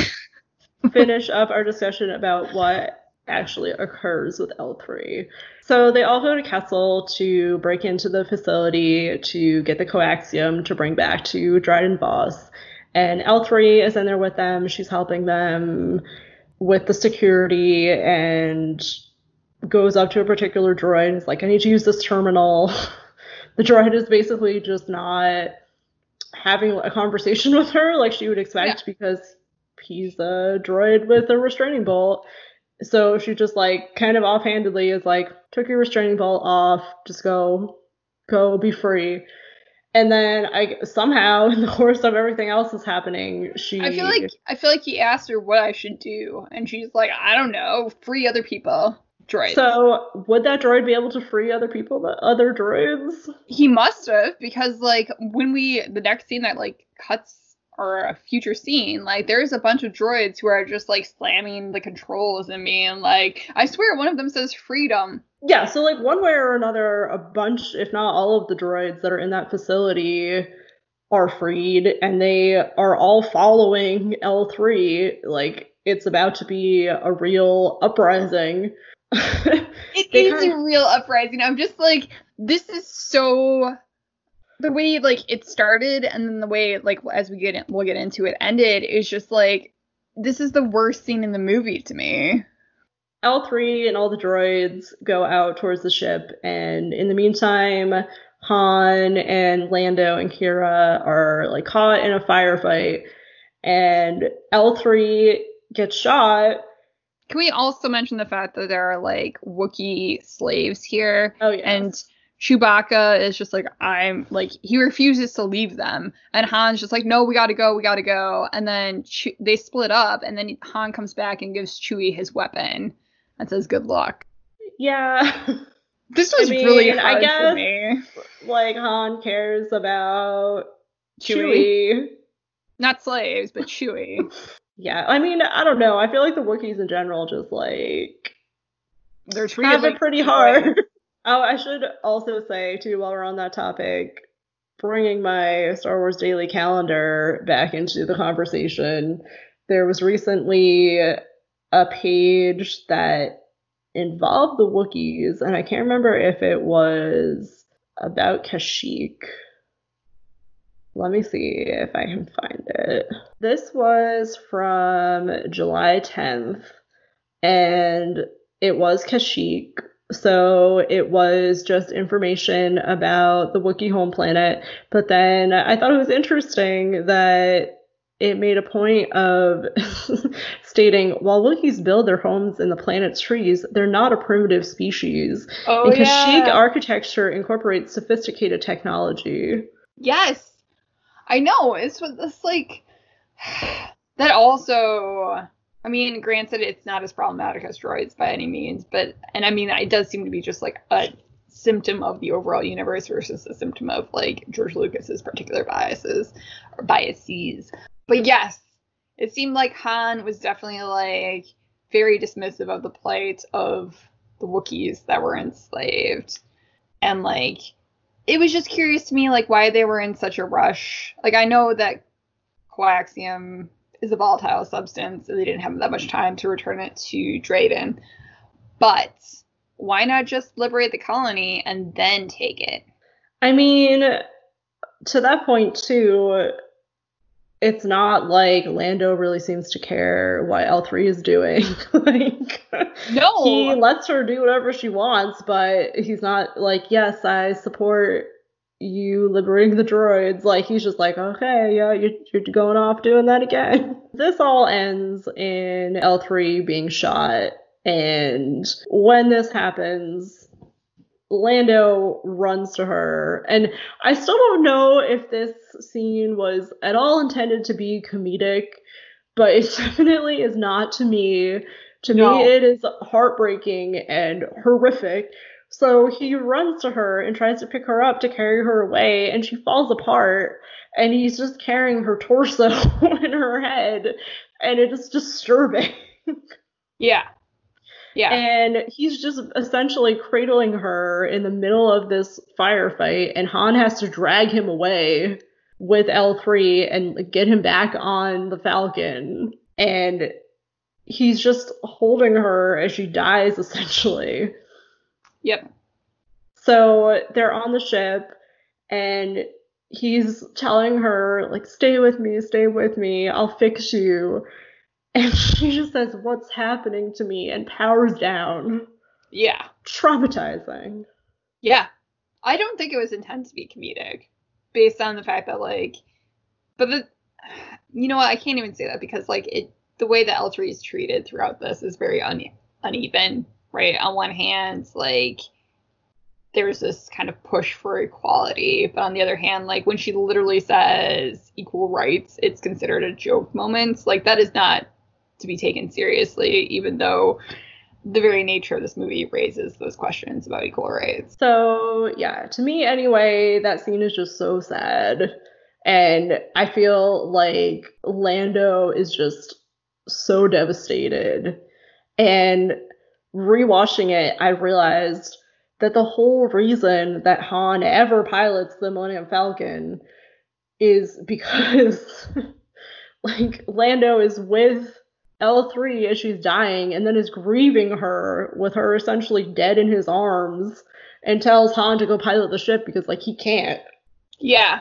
finish up our discussion about what actually occurs with L three. So they all go to Kessel to break into the facility to get the coaxium to bring back to Dryden Vos. And L three is in there with them. She's helping them with the security and goes up to a particular droid and is like, I need to use this terminal. The droid is basically just not having a conversation with her like she would expect, yeah. Because he's a droid with a restraining bolt. So she just, like, kind of offhandedly is like, took your restraining bolt off, just go, go, be free. And then I somehow, in the course of everything else is happening, she... I feel like I feel like he asked her what I should do, and she's like, I don't know, free other people. Droids. So would that droid be able to free other people, the other droids? He must have, because, like, when we... The next scene that, like, cuts... or a future scene, like, there's a bunch of droids who are just, like, slamming the controls and being like, I swear one of them says freedom. Yeah, so, like, one way or another, a bunch, if not all of the droids that are in that facility are freed, and they are all following L three. Like, it's about to be a real uprising. It is kinda... a real uprising. I'm just like, this is so... The way, like, it started and then the way, like, as we get in, we'll get into it, ended is just, like, this is the worst scene in the movie to me. L three and all the droids go out towards the ship, and in the meantime, Han and Lando and Qi'ra are like caught in a firefight, and L three gets shot. Can we also mention the fact that there are like Wookiee slaves here? Oh yeah. And Chewbacca is just like, I'm like, he refuses to leave them, and Han's just like, no, we gotta go, we gotta go. And then che- they split up, and then Han comes back and gives Chewie his weapon and says, good luck. Yeah. This was I mean, really hard I guess, for me. Like, Han cares about Chewie. Chewie. Not slaves, but Chewie. Yeah, I mean, I don't know. I feel like the Wookiees in general just, like, they're treated have like it pretty hard. Right. Oh, I should also say, too, while we're on that topic, bringing my Star Wars Daily Calendar back into the conversation, there was recently a page that involved the Wookiees, and I can't remember if it was about Kashyyyk. Let me see if I can find it. This was from July tenth, and it was Kashyyyk. So it was just information about the Wookiee home planet. But then I thought it was interesting that it made a point of stating, while Wookiees build their homes in the planet's trees, they're not a primitive species. Oh, and yeah. Kashyyyk architecture incorporates sophisticated technology. Yes. I know. It's, it's like... That also... I mean, granted, it's not as problematic as droids by any means, but... And I mean, it does seem to be just like a symptom of the overall universe versus a symptom of, like, George Lucas's particular biases or biases. But yes, it seemed like Han was definitely, like, very dismissive of the plight of the Wookiees that were enslaved. And, like, it was just curious to me, like, why they were in such a rush. Like, I know that coaxium is a volatile substance, and they didn't have that much time to return it to Dryden. But why not just liberate the colony and then take it? I mean, to that point, too... It's not like Lando really seems to care what L three is doing. Like, no. He lets her do whatever she wants, but he's not like, yes, I support you liberating the droids. Like, he's just like, okay, yeah, you're, you're going off doing that again. This all ends in L three being shot. And when this happens, Lando runs to her, and I still don't know if this scene was at all intended to be comedic, but it definitely is not to me. To no. me, it is heartbreaking and horrific. So he runs to her and tries to pick her up to carry her away, and she falls apart, and he's just carrying her torso in her head, and it is disturbing. Yeah. Yeah. And he's just essentially cradling her in the middle of this firefight, and Han has to drag him away with L three and get him back on the Falcon. And he's just holding her as she dies, essentially. Yep. So they're on the ship, and he's telling her, like, stay with me, stay with me, I'll fix you. And she just says, what's happening to me? And powers down. Yeah. Traumatizing. Yeah. I don't think it was intended to be comedic. Based on the fact that, like... But the... You know what? I can't even say that because, like, it the way that L three is treated throughout this is very un- uneven, right? On one hand, like, there's this kind of push for equality. But on the other hand, like, when she literally says equal rights, it's considered a joke moment. Like, that is not... to be taken seriously, even though the very nature of this movie raises those questions about equal rights. So, yeah, to me anyway, that scene is just so sad. And I feel like Lando is just so devastated. And rewatching it, I realized that the whole reason that Han ever pilots the Millennium Falcon is because, like, Lando is with L three as she's dying, and then is grieving her with her essentially dead in his arms, and tells Han to go pilot the ship because, like, he can't. Yeah.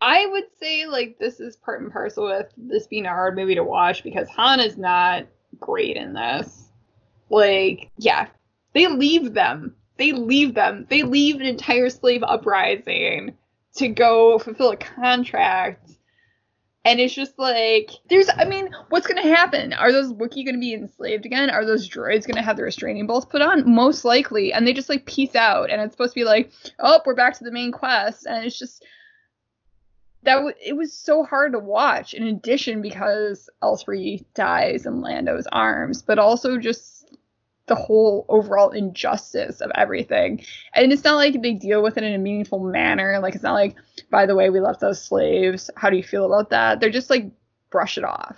I would say, like, this is part and parcel with this being a hard movie to watch because Han is not great in this. Like, yeah. They leave them They leave them. They leave an entire slave uprising to go fulfill a contract. And it's just like, there's, I mean, what's going to happen? Are those Wookiee going to be enslaved again? Are those droids going to have their restraining bolts put on? Most likely. And they just, like, peace out. And it's supposed to be like, oh, we're back to the main quest. And it's just, that w- it was so hard to watch. In addition, because L three dies in Lando's arms. But also just the whole overall injustice of everything. And it's not like they deal with it in a meaningful manner. Like, it's not like, by the way, we left those slaves. How do you feel about that? They're just like, brush it off.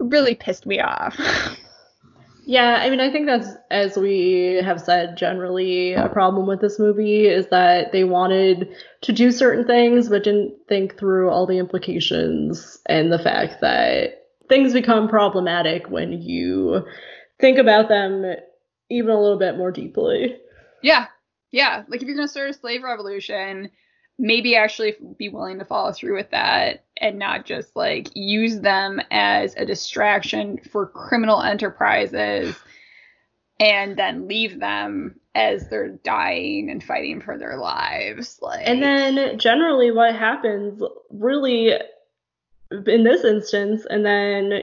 It really pissed me off. Yeah, I mean, I think that's, as we have said, generally a problem with this movie is that they wanted to do certain things but didn't think through all the implications and the fact that things become problematic when you think about them even a little bit more deeply. Yeah, yeah. Like, if you're going to start a slave revolution, maybe actually be willing to follow through with that and not just, like, use them as a distraction for criminal enterprises and then leave them as they're dying and fighting for their lives. Like, and then generally what happens really in this instance, and then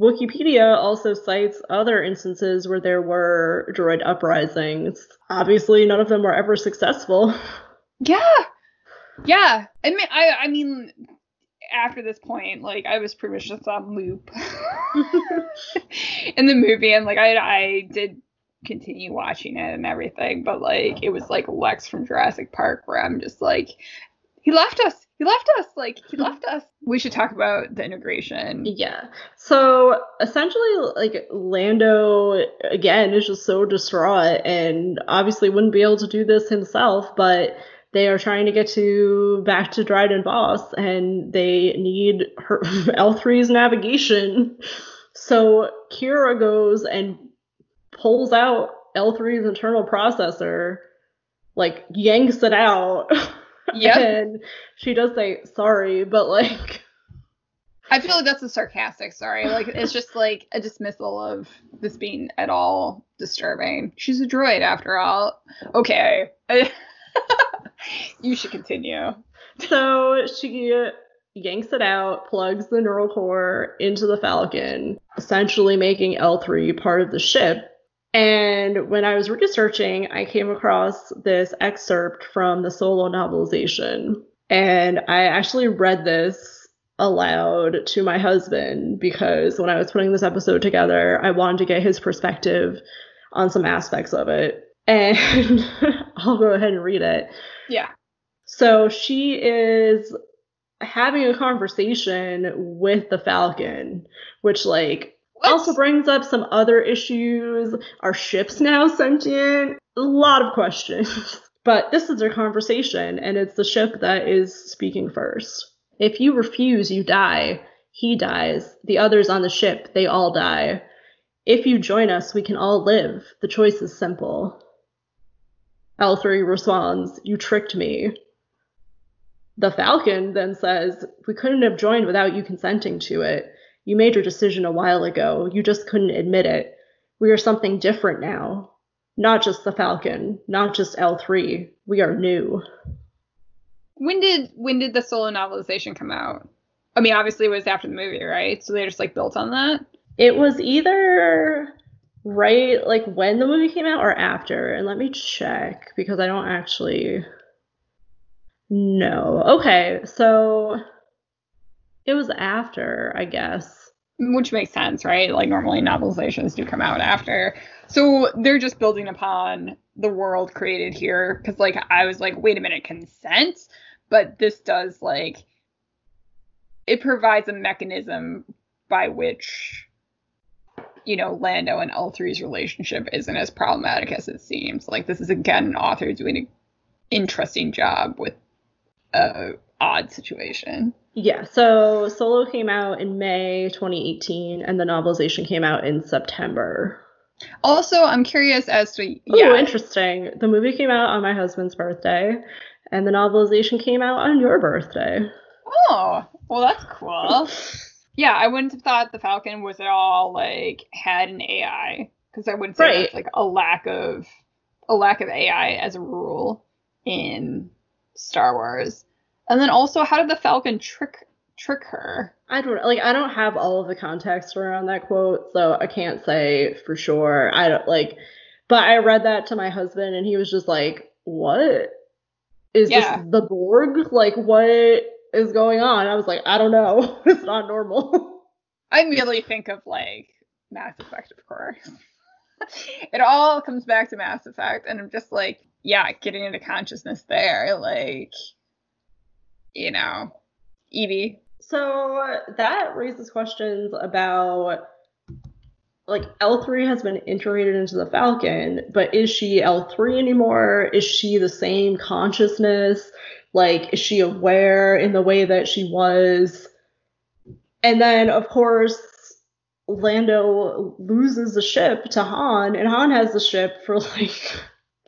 Wikipedia also cites other instances where there were droid uprisings. Obviously, none of them were ever successful. Yeah. Yeah. I mean, I, I mean, after this point, like, I was pretty much just on loop in the movie. And, like, I, I did continue watching it and everything. But, like, it was, like, Lex from Jurassic Park where I'm just, like, he left us. He left us. Like, he left us. We should talk about the integration. Yeah. So, essentially, like, Lando, again, is just so distraught and obviously wouldn't be able to do this himself, but they are trying to get to back to Dryden Vos, and they need her L three's navigation. So, Qi'ra goes and pulls out L three's internal processor, like, yanks it out. Yeah, and she does say sorry, but like, I feel like that's a sarcastic sorry. Like, it's just like a dismissal of this being at all disturbing. She's a droid after all. Okay, you should continue. So she yanks it out, plugs the neural core into the Falcon, essentially making L three part of the ship. And when I was researching, I came across this excerpt from the Solo novelization. And I actually read this aloud to my husband because when I was putting this episode together, I wanted to get his perspective on some aspects of it. And I'll go ahead and read it. Yeah. So she is having a conversation with the Falcon, which, like, what? Also brings up some other issues. Are ships now sentient? A lot of questions. But this is their conversation, and it's the ship that is speaking first. If you refuse, you die. He dies. The others on the ship, they all die. If you join us, we can all live. The choice is simple. L three responds, you tricked me. The Falcon then says, we couldn't have joined without you consenting to it. You made your decision a while ago. You just couldn't admit it. We are something different now. Not just the Falcon. Not just L three. We are new. When did when did the Solo novelization come out? I mean, obviously it was after the movie, right? So they just, like, built on that? It was either right, like, when the movie came out or after. And let me check, because I don't actually know. Okay, so it was after, I guess. Which makes sense, right? Like, normally novelizations do come out after. So they're just building upon the world created here. Because, like, I was like, wait a minute, consent? But this does, like, it provides a mechanism by which, you know, Lando and L three's relationship isn't as problematic as it seems. Like, this is, again, an author doing an interesting job with an odd situation. Yeah, so Solo came out in May twenty eighteen, and the novelization came out in September. Also, I'm curious as to... Ooh, yeah, interesting. The movie came out on my husband's birthday, and the novelization came out on your birthday. Oh, well, that's cool. Yeah, I wouldn't have thought the Falcon was at all, like, had an A I, because I wouldn't say right. That's, like, a lack of a lack of A I as a rule in Star Wars. And then also, how did the Falcon trick trick her? I don't like. I don't have all of the context around that quote, so I can't say for sure. I don't like, but I read that to my husband, and he was just like, "What is yeah. this? The Borg? Like, what is going on?" I was like, "I don't know. It's not normal." I immediately think of like Mass Effect, of course. It all comes back to Mass Effect, and I'm just like, yeah, getting into consciousness there, like, you know, Evie. So that raises questions about, like, L three has been integrated into the Falcon, but is she L three anymore? Is she the same consciousness? Like, is she aware in the way that she was? And then, of course, Lando loses the ship to Han, and Han has the ship for, like,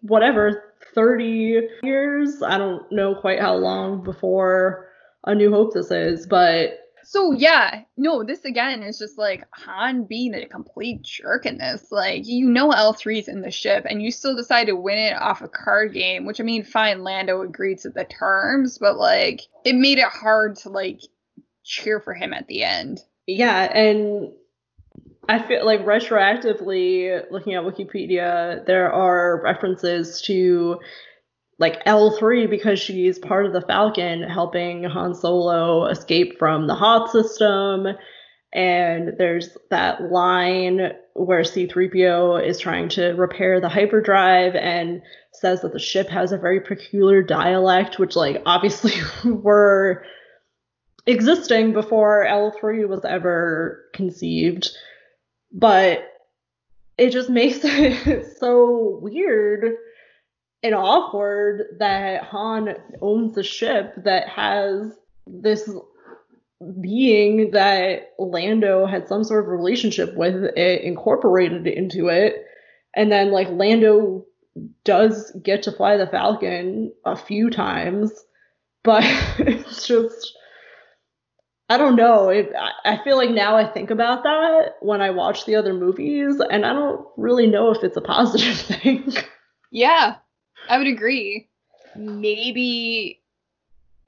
whatever, thirty years. I don't know quite how long before A New Hope this is, but... So, yeah, no, this, again, is just, like, Han being a complete jerk in this. Like, you know L three's in the ship, and you still decide to win it off a card game, which, I mean, fine, Lando agreed to the terms, but, like, it made it hard to, like, cheer for him at the end. Yeah, and... I feel like retroactively, looking at Wikipedia, there are references to, like, L three because she's part of the Falcon helping Han Solo escape from the Hoth system. And there's that line where C three P O is trying to repair the hyperdrive and says that the ship has a very peculiar dialect, which, like, obviously were existing before L three was ever conceived. But it just makes it so weird and awkward that Han owns a ship that has this being that Lando had some sort of relationship with, it incorporated into it. And then, like, Lando does get to fly the Falcon a few times, but it's just... I don't know. It, I feel like now I think about that when I watch the other movies, and I don't really know if it's a positive thing. Yeah, I would agree. Maybe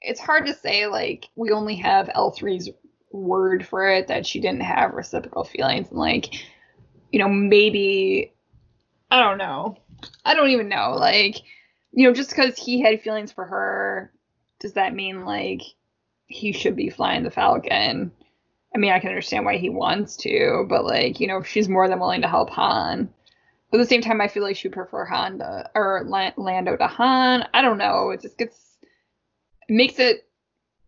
it's hard to say, like, we only have L three's word for it, that she didn't have reciprocal feelings. And, like, you know, maybe, I don't know. I don't even know. Like, you know, just because he had feelings for her, does that mean, like, he should be flying the Falcon? I mean, I can understand why he wants to, but, like, you know, she's more than willing to help Han. But at the same time, I feel like she'd prefer Han to, or Lando to Han. I don't know. It just gets, it makes it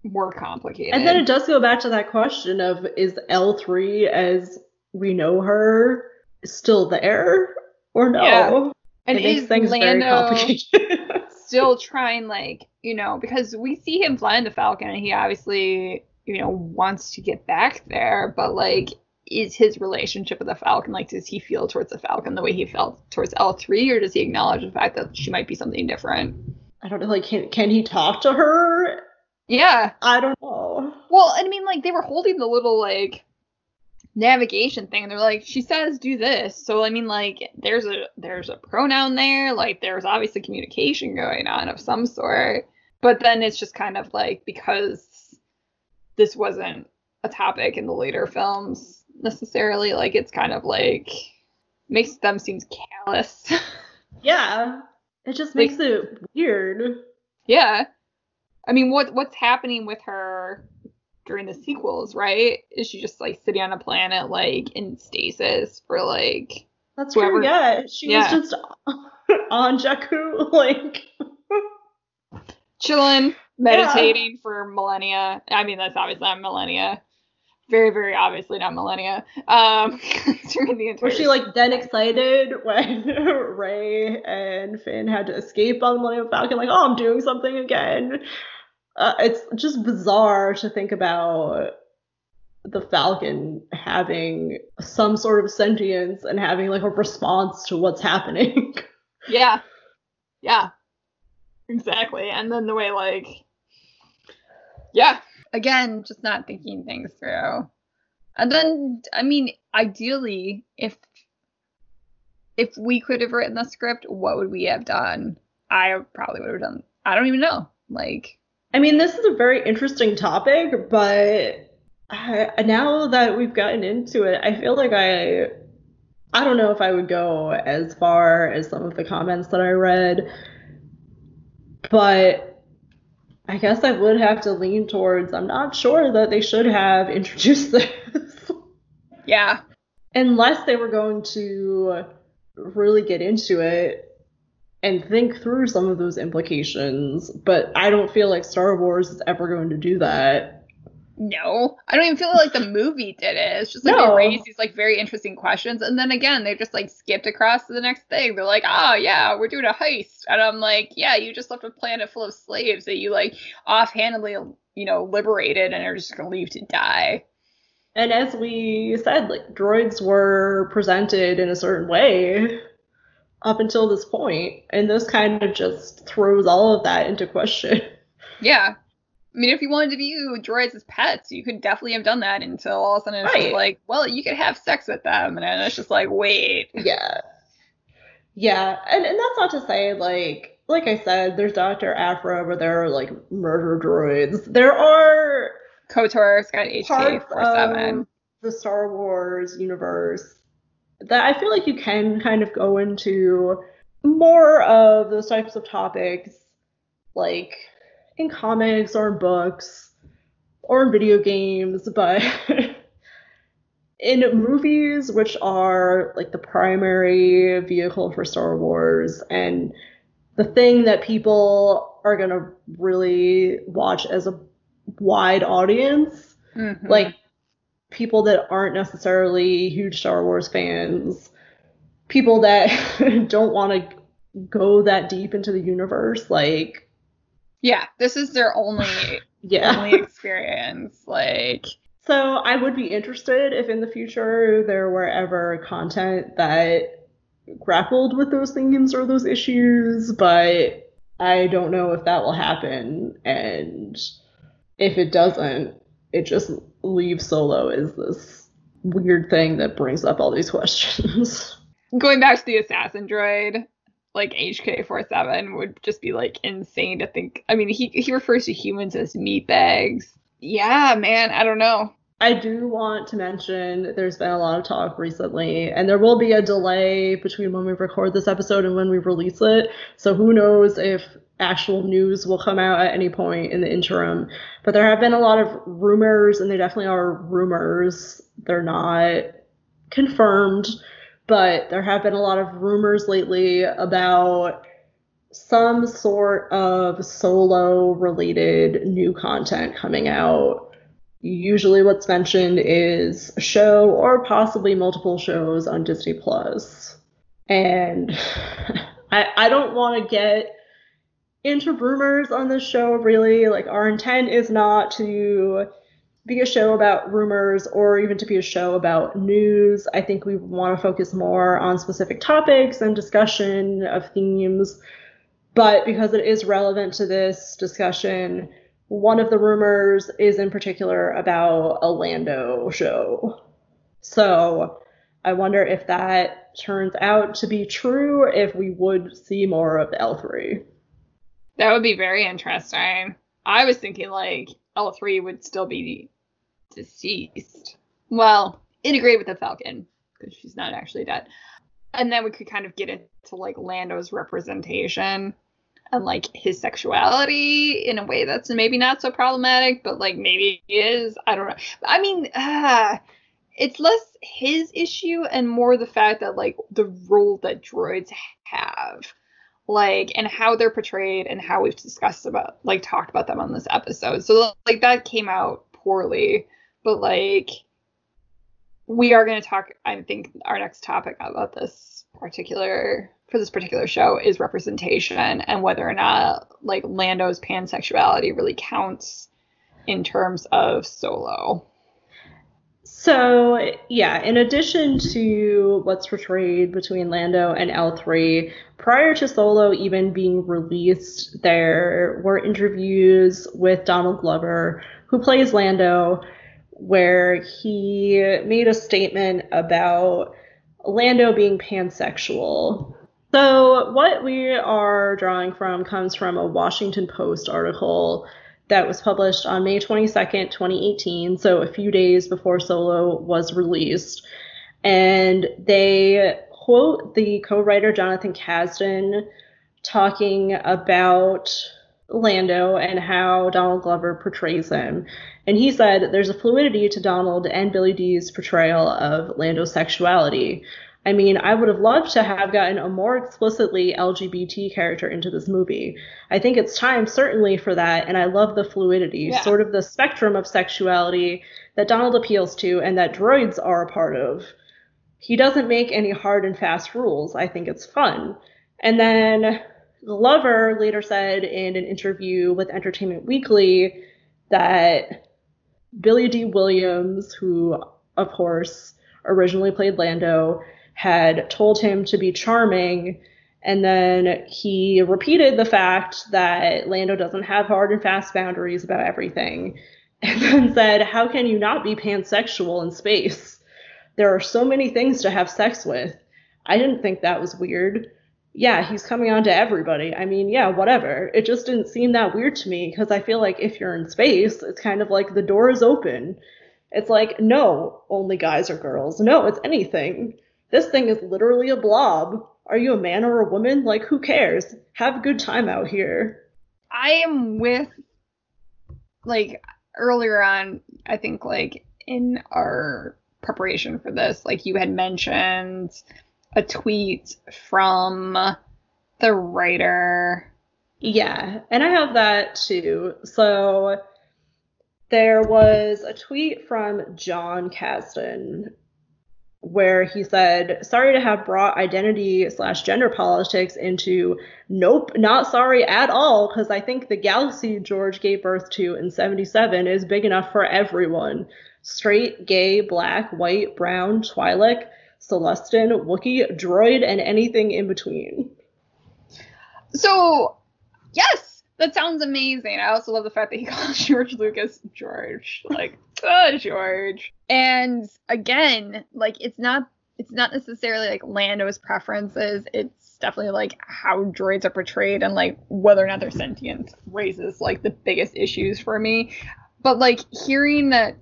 more complicated. And then it does go back to that question of, is L three as we know her still there or no? Yeah. And it makes things Lando very complicated. Still trying, like, you know, because we see him flying the Falcon, and he obviously, you know, wants to get back there, but, like, is his relationship with the Falcon, like, does he feel towards the Falcon the way he felt towards L three, or does he acknowledge the fact that she might be something different? I don't know, like, can, can he talk to her? Yeah. I don't know. Well, I mean, like, they were holding the little, like, navigation thing, and they're like, she says do this, so I mean, like, there's a there's a pronoun there, like, there's obviously communication going on of some sort. But then it's just kind of like, because this wasn't a topic in the later films necessarily, like, it's kind of like makes them seem callous. Yeah, it just makes, like, it weird. Yeah, I mean, what what's happening with her during the sequels, right? Is she just, like, sitting on a planet, like, in stasis for, like... That's whoever... true, yeah. She yeah. was just on Jakku, like... chilling, meditating yeah. for millennia. I mean, that's obviously not millennia. Very, very obviously not millennia. Um, during the entire... Was she, like, then excited when Rey and Finn had to escape on the Millennium Falcon? Like, oh, I'm doing something again. Uh, it's just bizarre to think about the Falcon having some sort of sentience and having, like, a response to what's happening. Yeah. Yeah. Exactly. And then the way, like, yeah. Again, just not thinking things through. And then, I mean, ideally, if if we could have written the script, what would we have done? I probably would have done, I don't even know. Like, I mean, this is a very interesting topic, but I, now that we've gotten into it, I feel like I, I don't know if I would go as far as some of the comments that I read, but I guess I would have to lean towards, I'm not sure that they should have introduced this. Yeah. Unless they were going to really get into it and think through some of those implications. But I don't feel like Star Wars is ever going to do that. No. I don't even feel like the movie did it. It's just like no. They raised these like very interesting questions. And then again, they just like skipped across to the next thing. They're like, oh yeah, we're doing a heist. And I'm like, yeah, you just left a planet full of slaves that you like offhandedly, you know, liberated and are just going to leave to die. And as we said, like, droids were presented in a certain way up until this point, and this kind of just throws all of that into question. Yeah. I mean, if you wanted to view droids as pets, you could definitely have done that until all of a sudden it's right. Just like, well, you could have sex with them, and it's just like, wait. Yeah. Yeah, and, and that's not to say, like, like I said, there's Doctor Aphra where there are, like, murder droids. There are... KOTOR's got H K forty-seven. The Star Wars universe that I feel like you can kind of go into more of those types of topics, like in comics or in books or in video games, but in movies, which are like the primary vehicle for Star Wars and the thing that people are going to really watch as a wide audience, mm-hmm. like people that aren't necessarily huge Star Wars fans, people that don't want to go that deep into the universe, like yeah, this is their only yeah only experience, like so I would be interested if in the future there were ever content that grappled with those themes or those issues, but I don't know if that will happen, and if it doesn't, it just leaves Solo as this weird thing that brings up all these questions. Going back to the assassin droid, like H K forty-seven would just be like insane to think. I mean, he he refers to humans as meatbags. Yeah, man, I don't know. I do want to mention there's been a lot of talk recently, and there will be a delay between when we record this episode and when we release it, so who knows if actual news will come out at any point in the interim. But there have been a lot of rumors, and they definitely are rumors. They're not confirmed, but there have been a lot of rumors lately about some sort of Solo-related new content coming out. Usually what's mentioned is a show or possibly multiple shows on Disney Plus. And I, I don't want to get into rumors on this show, really. Like, our intent is not to be a show about rumors or even to be a show about news. I think we want to focus more on specific topics and discussion of themes. But because it is relevant to this discussion, one of the rumors is in particular about a Lando show. So I wonder if that turns out to be true, if we would see more of L three. That would be very interesting. I was thinking, like, L three would still be deceased. Well, integrated with the Falcon, because she's not actually dead. And then we could kind of get into, like, Lando's representation and, like, his sexuality in a way that's maybe not so problematic, but, like, maybe is. I don't know. I mean, uh, it's less his issue and more the fact that, like, the role that droids have, like, and how they're portrayed and how we've discussed about, like, talked about them on this episode. So, like, that came out poorly, but, like, we are going to talk, I think, our next topic about this particular, for this particular show is representation and whether or not, like, Lando's pansexuality really counts in terms of Solo. So, yeah, in addition to what's portrayed between Lando and L three, prior to Solo even being released, there were interviews with Donald Glover, who plays Lando, where he made a statement about Lando being pansexual. So what we are drawing from comes from a Washington Post article that was published on May twenty-second, twenty eighteen, so a few days before Solo was released. And they quote the co-writer Jonathan Kasdan talking about Lando and how Donald Glover portrays him. And he said, "There's a fluidity to Donald and Billy Dee's portrayal of Lando's sexuality. I mean, I would have loved to have gotten a more explicitly L G B T character into this movie. I think it's time, certainly, for that, and I love the fluidity, yeah. sort of the spectrum of sexuality that Donald appeals to and that droids are a part of. He doesn't make any hard and fast rules. I think it's fun." And then Glover later said in an interview with Entertainment Weekly that Billy D. Williams, who, of course, originally played Lando, had told him to be charming, and then he repeated the fact that Lando doesn't have hard and fast boundaries about everything, and then said, "How can you not be pansexual in space? There are so many things to have sex with. I didn't think that was weird. Yeah, he's coming on to everybody. I mean, yeah, whatever. It just didn't seem that weird to me, because I feel like if you're in space, it's kind of like the door is open. It's like, no, only guys or girls. No, it's anything. This thing is literally a blob. Are you a man or a woman? Like, who cares? Have a good time out here." I am with, like, earlier on, I think, like, in our preparation for this, like, you had mentioned a tweet from the writer. Yeah, and I have that, too. So there was a tweet from John Kasdan, where he said, "Sorry to have brought identity slash gender politics into nope, not sorry at all, because I think the galaxy George gave birth to in seventy-seven is big enough for everyone. Straight, gay, black, white, brown, Twi'lek, Celestian, Wookiee, droid, and anything in between." So, yes, that sounds amazing. I also love the fact that he calls George Lucas George. Like, oh, George. And again, like, it's not it's not necessarily like Lando's preferences. It's definitely like how droids are portrayed and like whether or not they're sentient raises like the biggest issues for me. But like hearing that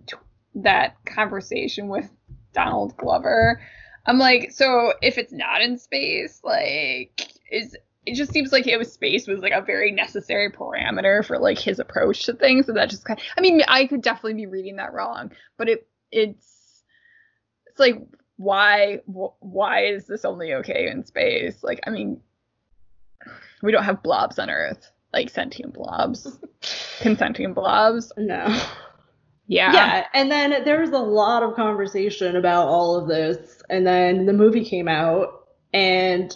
that conversation with Donald Glover, I'm like, so if it's not in space, like is it just seems like it was space was like a very necessary parameter for like his approach to things. So that just kind of, I mean, I could definitely be reading that wrong, but it it's it's like, why why is this only okay in space? Like, I mean, we don't have blobs on Earth, like sentient blobs, consenting blobs. No. Yeah. Yeah. And then there was a lot of conversation about all of this. And then the movie came out, and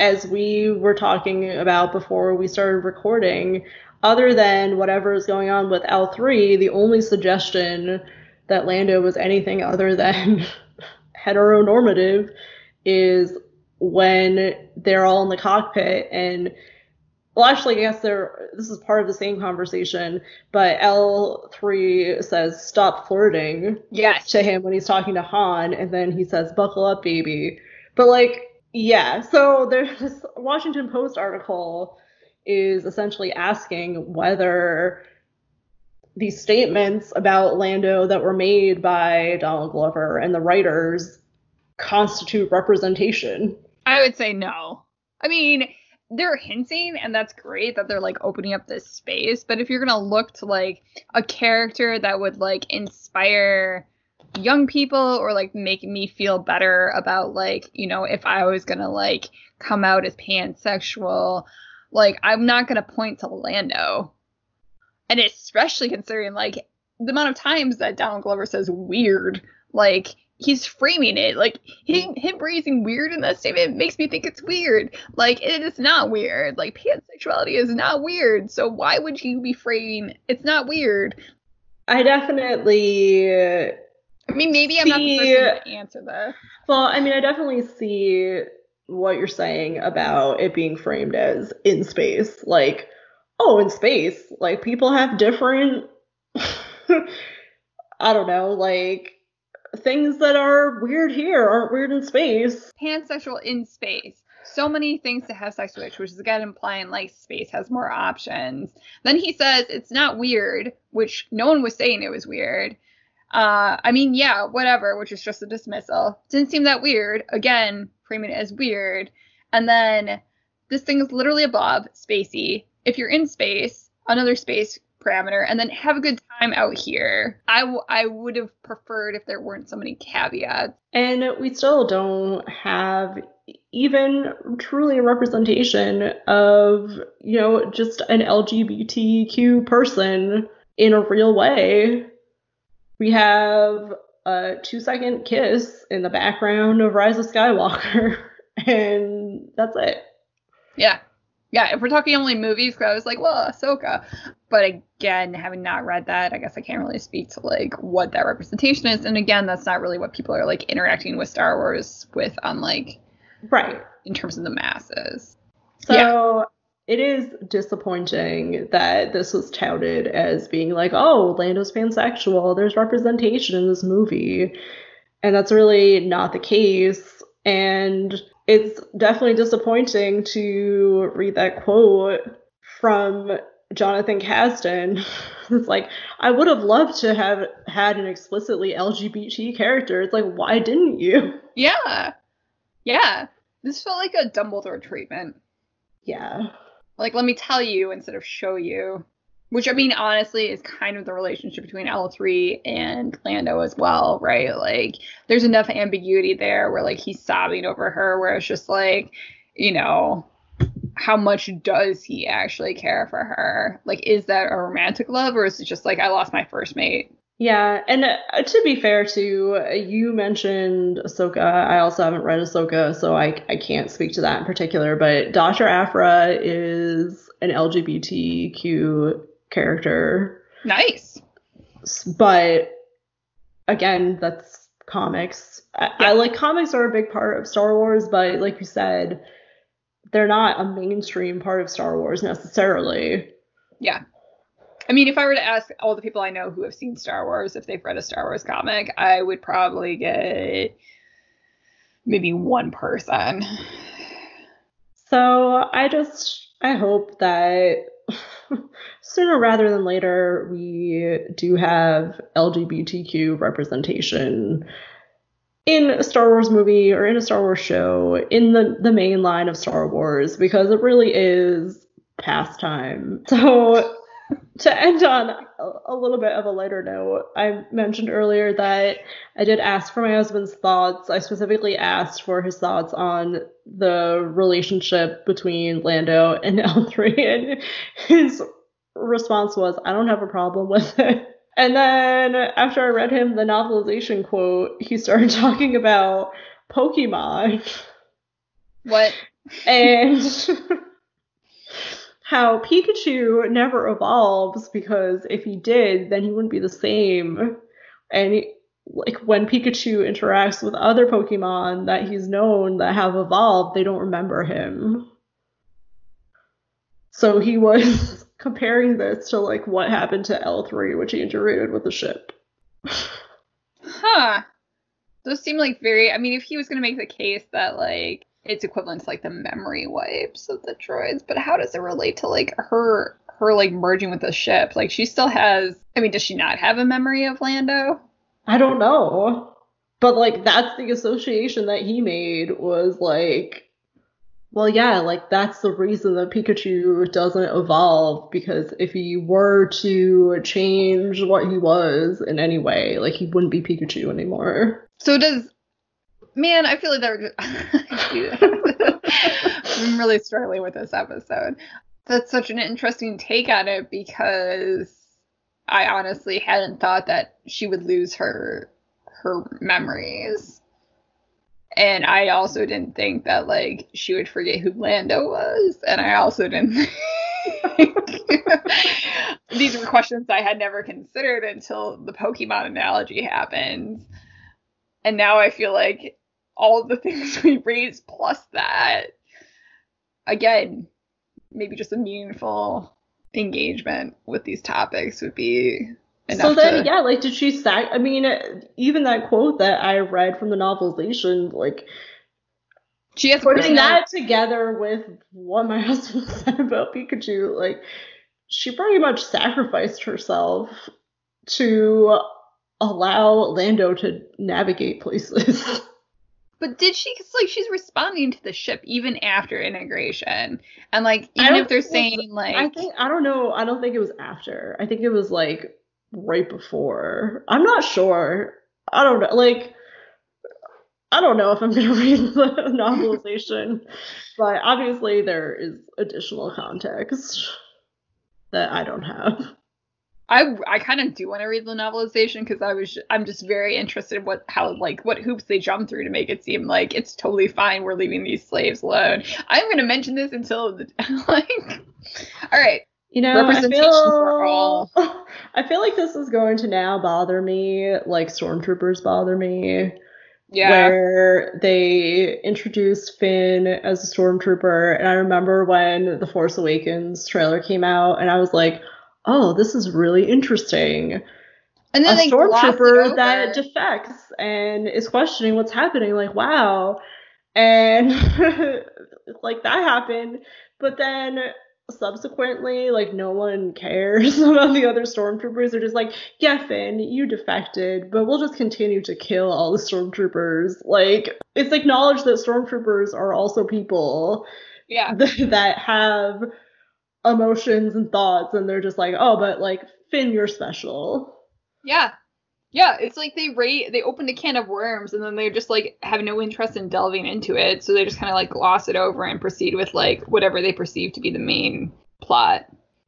as we were talking about before we started recording, other than whatever is going on with L three, the only suggestion that Lando was anything other than heteronormative is when they're all in the cockpit. And, well, actually, I guess they're, this is part of the same conversation, but L three says, "Stop flirting," yes, to him when he's talking to Han, and then he says, "Buckle up, baby." But, like, yeah, so there's this Washington Post article is essentially asking whether these statements about Lando that were made by Donald Glover and the writers constitute representation. I would say no. I mean, they're hinting, and that's great that they're, like, opening up this space, but if you're going to look to, like, a character that would, like, inspire young people or like make me feel better about, like, you know, if I was gonna like come out as pansexual, like I'm not gonna point to Lando. And especially considering like the amount of times that Donald Glover says weird, like he's framing it like he, him raising weird in that statement makes me think it's weird. Like, it is not weird. Like, pansexuality is not weird, so why would you be framing it's not weird? I definitely I mean, maybe I'm see, not the person to answer this. Well, I mean, I definitely see what you're saying about it being framed as in space. Like, oh, in space, like, people have different, I don't know, like, things that are weird here aren't weird in space. Pansexual in space. So many things to have sex with, which is again implying like space has more options. Then he says it's not weird, which no one was saying it was weird. Uh, I mean, yeah, whatever, which is just a dismissal. Didn't seem that weird. Again, framing it as weird. And then this thing is literally above spacey. If you're in space, another space parameter, and then have a good time out here. I, w- I would have preferred if there weren't so many caveats. And we still don't have even truly a representation of, you know, just an L G B T Q person in a real way. We have a two-second kiss in the background of Rise of Skywalker, and that's it. Yeah. Yeah, if we're talking only movies, because I was like, well, Ahsoka. But again, having not read that, I guess I can't really speak to, like, what that representation is. And again, that's not really what people are, like, interacting with Star Wars with on, like, right, in terms of the masses. So yeah. It is disappointing that this was touted as being like, oh, Lando's pansexual, there's representation in this movie. And that's really not the case. And it's definitely disappointing to read that quote from Jonathan Kasdan. It's like, I would have loved to have had an explicitly L G B T character. It's like, why didn't you? Yeah. Yeah. This felt like a Dumbledore treatment. Yeah. Like, let me tell you instead of show you. Which, I mean, honestly, is kind of the relationship between L three and Lando as well, right? Like, there's enough ambiguity there where, like, he's sobbing over her, where it's just like, you know, how much does he actually care for her? Like, is that a romantic love, or is it just like, I lost my first mate? Yeah, and uh, to be fair, too, you mentioned Ahsoka. I also haven't read Ahsoka, so I, I can't speak to that in particular. But Doctor Aphra is an L G B T Q character. Nice. But, again, that's comics. I, yeah. I like comics are a big part of Star Wars, but like you said, they're not a mainstream part of Star Wars necessarily. Yeah. I mean, if I were to ask all the people I know who have seen Star Wars if they've read a Star Wars comic, I would probably get maybe one person. So I just, I hope that sooner rather than later, we do have L G B T Q representation in a Star Wars movie or in a Star Wars show, in the, the main line of Star Wars, because it really is past time. So to end on a little bit of a lighter note, I mentioned earlier that I did ask for my husband's thoughts. I specifically asked for his thoughts on the relationship between Lando and L three, and his response was, I don't have a problem with it. And then after I read him the novelization quote, he started talking about Pokemon. What? And how Pikachu never evolves, because if he did, then he wouldn't be the same. And he, like, when Pikachu interacts with other Pokemon that he's known that have evolved, they don't remember him. So he was comparing this to like what happened to L three, which he integrated with the ship. Huh. Those seem like very, I mean, if he was going to make the case that like it's equivalent to, like, the memory wipes of the droids. But how does it relate to, like, her, her like, merging with the ship? Like, she still has... I mean, does she not have a memory of Lando? I don't know. But, like, that's the association that he made was, like... Well, yeah, like, that's the reason that Pikachu doesn't evolve. Because if he were to change what he was in any way, like, he wouldn't be Pikachu anymore. So does... Man, I feel like that would just... I'm really struggling with this episode. That's such an interesting take on it, because I honestly hadn't thought that she would lose her her memories. And I also didn't think that, like, she would forget who Lando was. And I also didn't think... These were questions I had never considered until the Pokemon analogy happened. And now I feel like... all of the things we raised plus that, again, maybe just a meaningful engagement with these topics would be And so then, to... yeah, like, did she sack? I mean, even that quote that I read from the novelization, like, she has putting that together with what my husband said about Pikachu, like, she pretty much sacrificed herself to allow Lando to navigate places. But did she, because, like, she's responding to the ship even after integration. And, like, even if they're saying, like... I think, I don't know, I don't think it was after. I think it was, like, right before. I'm not sure. I don't know, like... I don't know if I'm going to read the novelization. But obviously there is additional context that I don't have. I, I kind of do want to read the novelization because I was I'm just very interested in what how like what hoops they jump through to make it seem like it's totally fine, we're leaving these slaves alone. I'm gonna mention this until the, like, all right, you know, representations for all. I feel like this is going to now bother me like stormtroopers bother me. Yeah. Where they introduced Finn as a stormtrooper, and I remember when the Force Awakens trailer came out, and I was like, oh, this is really interesting. And then a stormtrooper that defects and is questioning what's happening. Like, wow. And like that happened. But then subsequently, like, no one cares about the other stormtroopers. They're just like, yeah, Finn, you defected, but we'll just continue to kill all the stormtroopers. Like, it's acknowledged that stormtroopers are also people. Yeah. Th- that have emotions and thoughts, and they're just like, oh, but like, Finn, you're special. Yeah. Yeah, it's like they rate, they opened a can of worms, and then they just like have no interest in delving into it, so they just kind of like gloss it over and proceed with like whatever they perceive to be the main plot.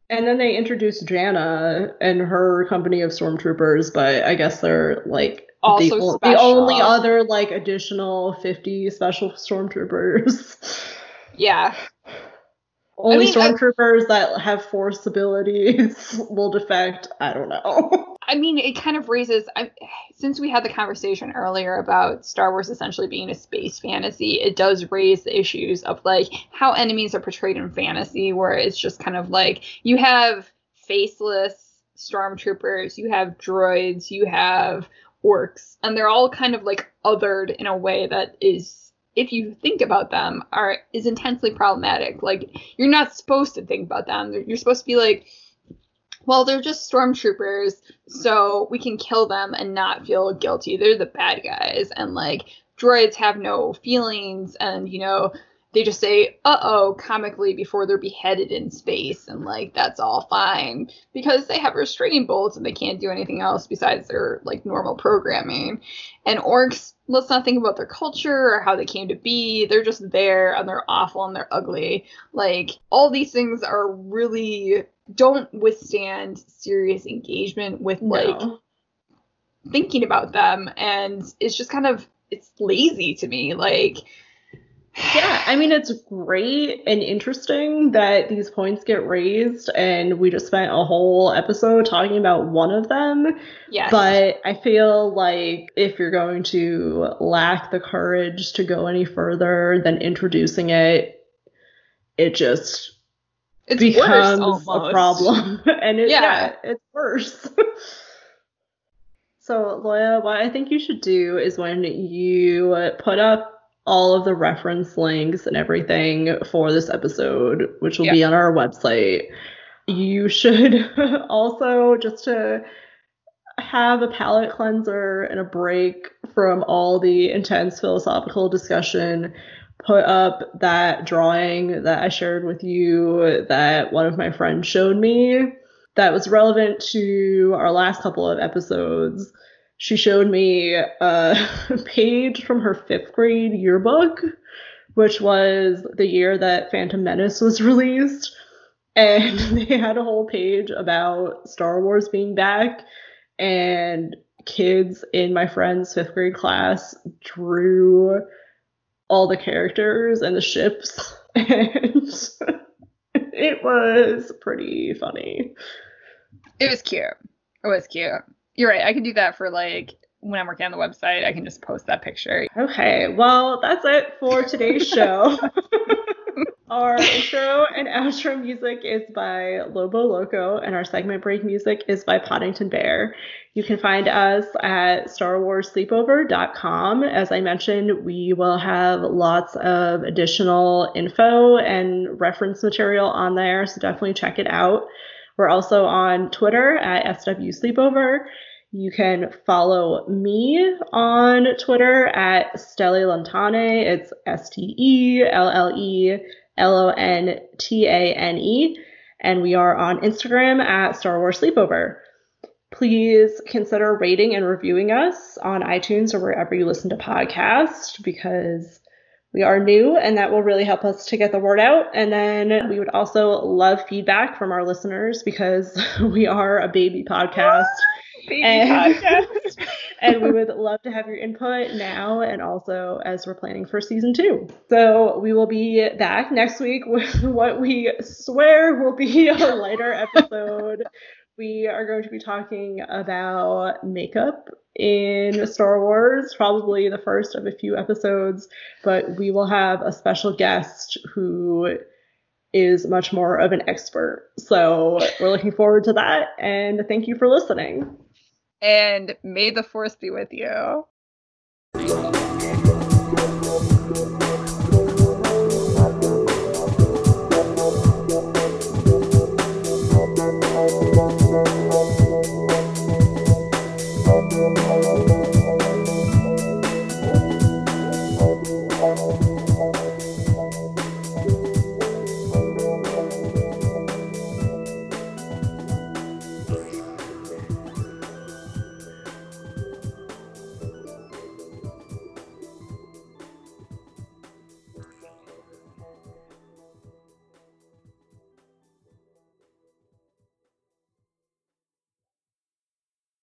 And then they introduce Janna and her company of stormtroopers, but I guess they're like also the, special. The only other like additional fifty special stormtroopers. Yeah. Only I mean, stormtroopers I, that have force abilities will defect. I don't know. I mean, it kind of raises... I, since we had the conversation earlier about Star Wars essentially being a space fantasy, it does raise the issues of, like, how enemies are portrayed in fantasy, where it's just kind of like, you have faceless stormtroopers, you have droids, you have orcs, and they're all kind of, like, othered in a way that is... if you think about them, are is intensely problematic. Like, you're not supposed to think about them. You're supposed to be like, well, they're just stormtroopers, so we can kill them and not feel guilty. They're the bad guys. And, like, droids have no feelings, and, you know, they just say, uh-oh, comically before they're beheaded in space, and, like, that's all fine. Because they have restraining bolts, and they can't do anything else besides their, like, normal programming. And orcs... let's not think about their culture or how they came to be. They're just there, and they're awful, and they're ugly. Like, all these things are really don't withstand serious engagement with, like, no. thinking about them. And it's just kind of, it's lazy to me. Like, yeah, I mean, it's great and interesting that these points get raised, and we just spent a whole episode talking about one of them. Yes. But I feel like if you're going to lack the courage to go any further than introducing it, it just it's becomes worse, a problem. And it, yeah. yeah, it's worse. So, Loya, what I think you should do is when you put up all of the reference links and everything for this episode, which will yeah. be on our website, you should also, just to have a palate cleanser and a break from all the intense philosophical discussion, put up that drawing that I shared with you that one of my friends showed me that was relevant to our last couple of episodes. She showed me a page from her fifth grade yearbook, which was the year that Phantom Menace was released. And they had a whole page about Star Wars being back. And kids in my friend's fifth grade class drew all the characters and the ships. And it was pretty funny. It was cute. It was cute. You're right. I can do that for, like, when I'm working on the website. I can just post that picture. Okay. Well, that's it for today's show. Our intro and outro music is by Lobo Loco, and our segment break music is by Poddington Bear. You can find us at star wars sleepover dot com. As I mentioned, we will have lots of additional info and reference material on there, so definitely check it out. We're also on Twitter at S W Sleepover. You can follow me on Twitter at Stelle Lontane. It's S T E L L E L O N T A N E. And we are on Instagram at Star Wars Sleepover. Please consider rating and reviewing us on iTunes or wherever you listen to podcasts, because we are new and that will really help us to get the word out. And then we would also love feedback from our listeners, because we are a baby podcast. Baby and, podcast. And we would love to have your input now, and also as we're planning for season two. So we will be back next week with what we swear will be a lighter episode. We are going to be talking about makeup in Star Wars, probably the first of a few episodes, but we will have a special guest who is much more of an expert. So we're looking forward to that, and thank you for listening. And may the Force be with you. Thank you.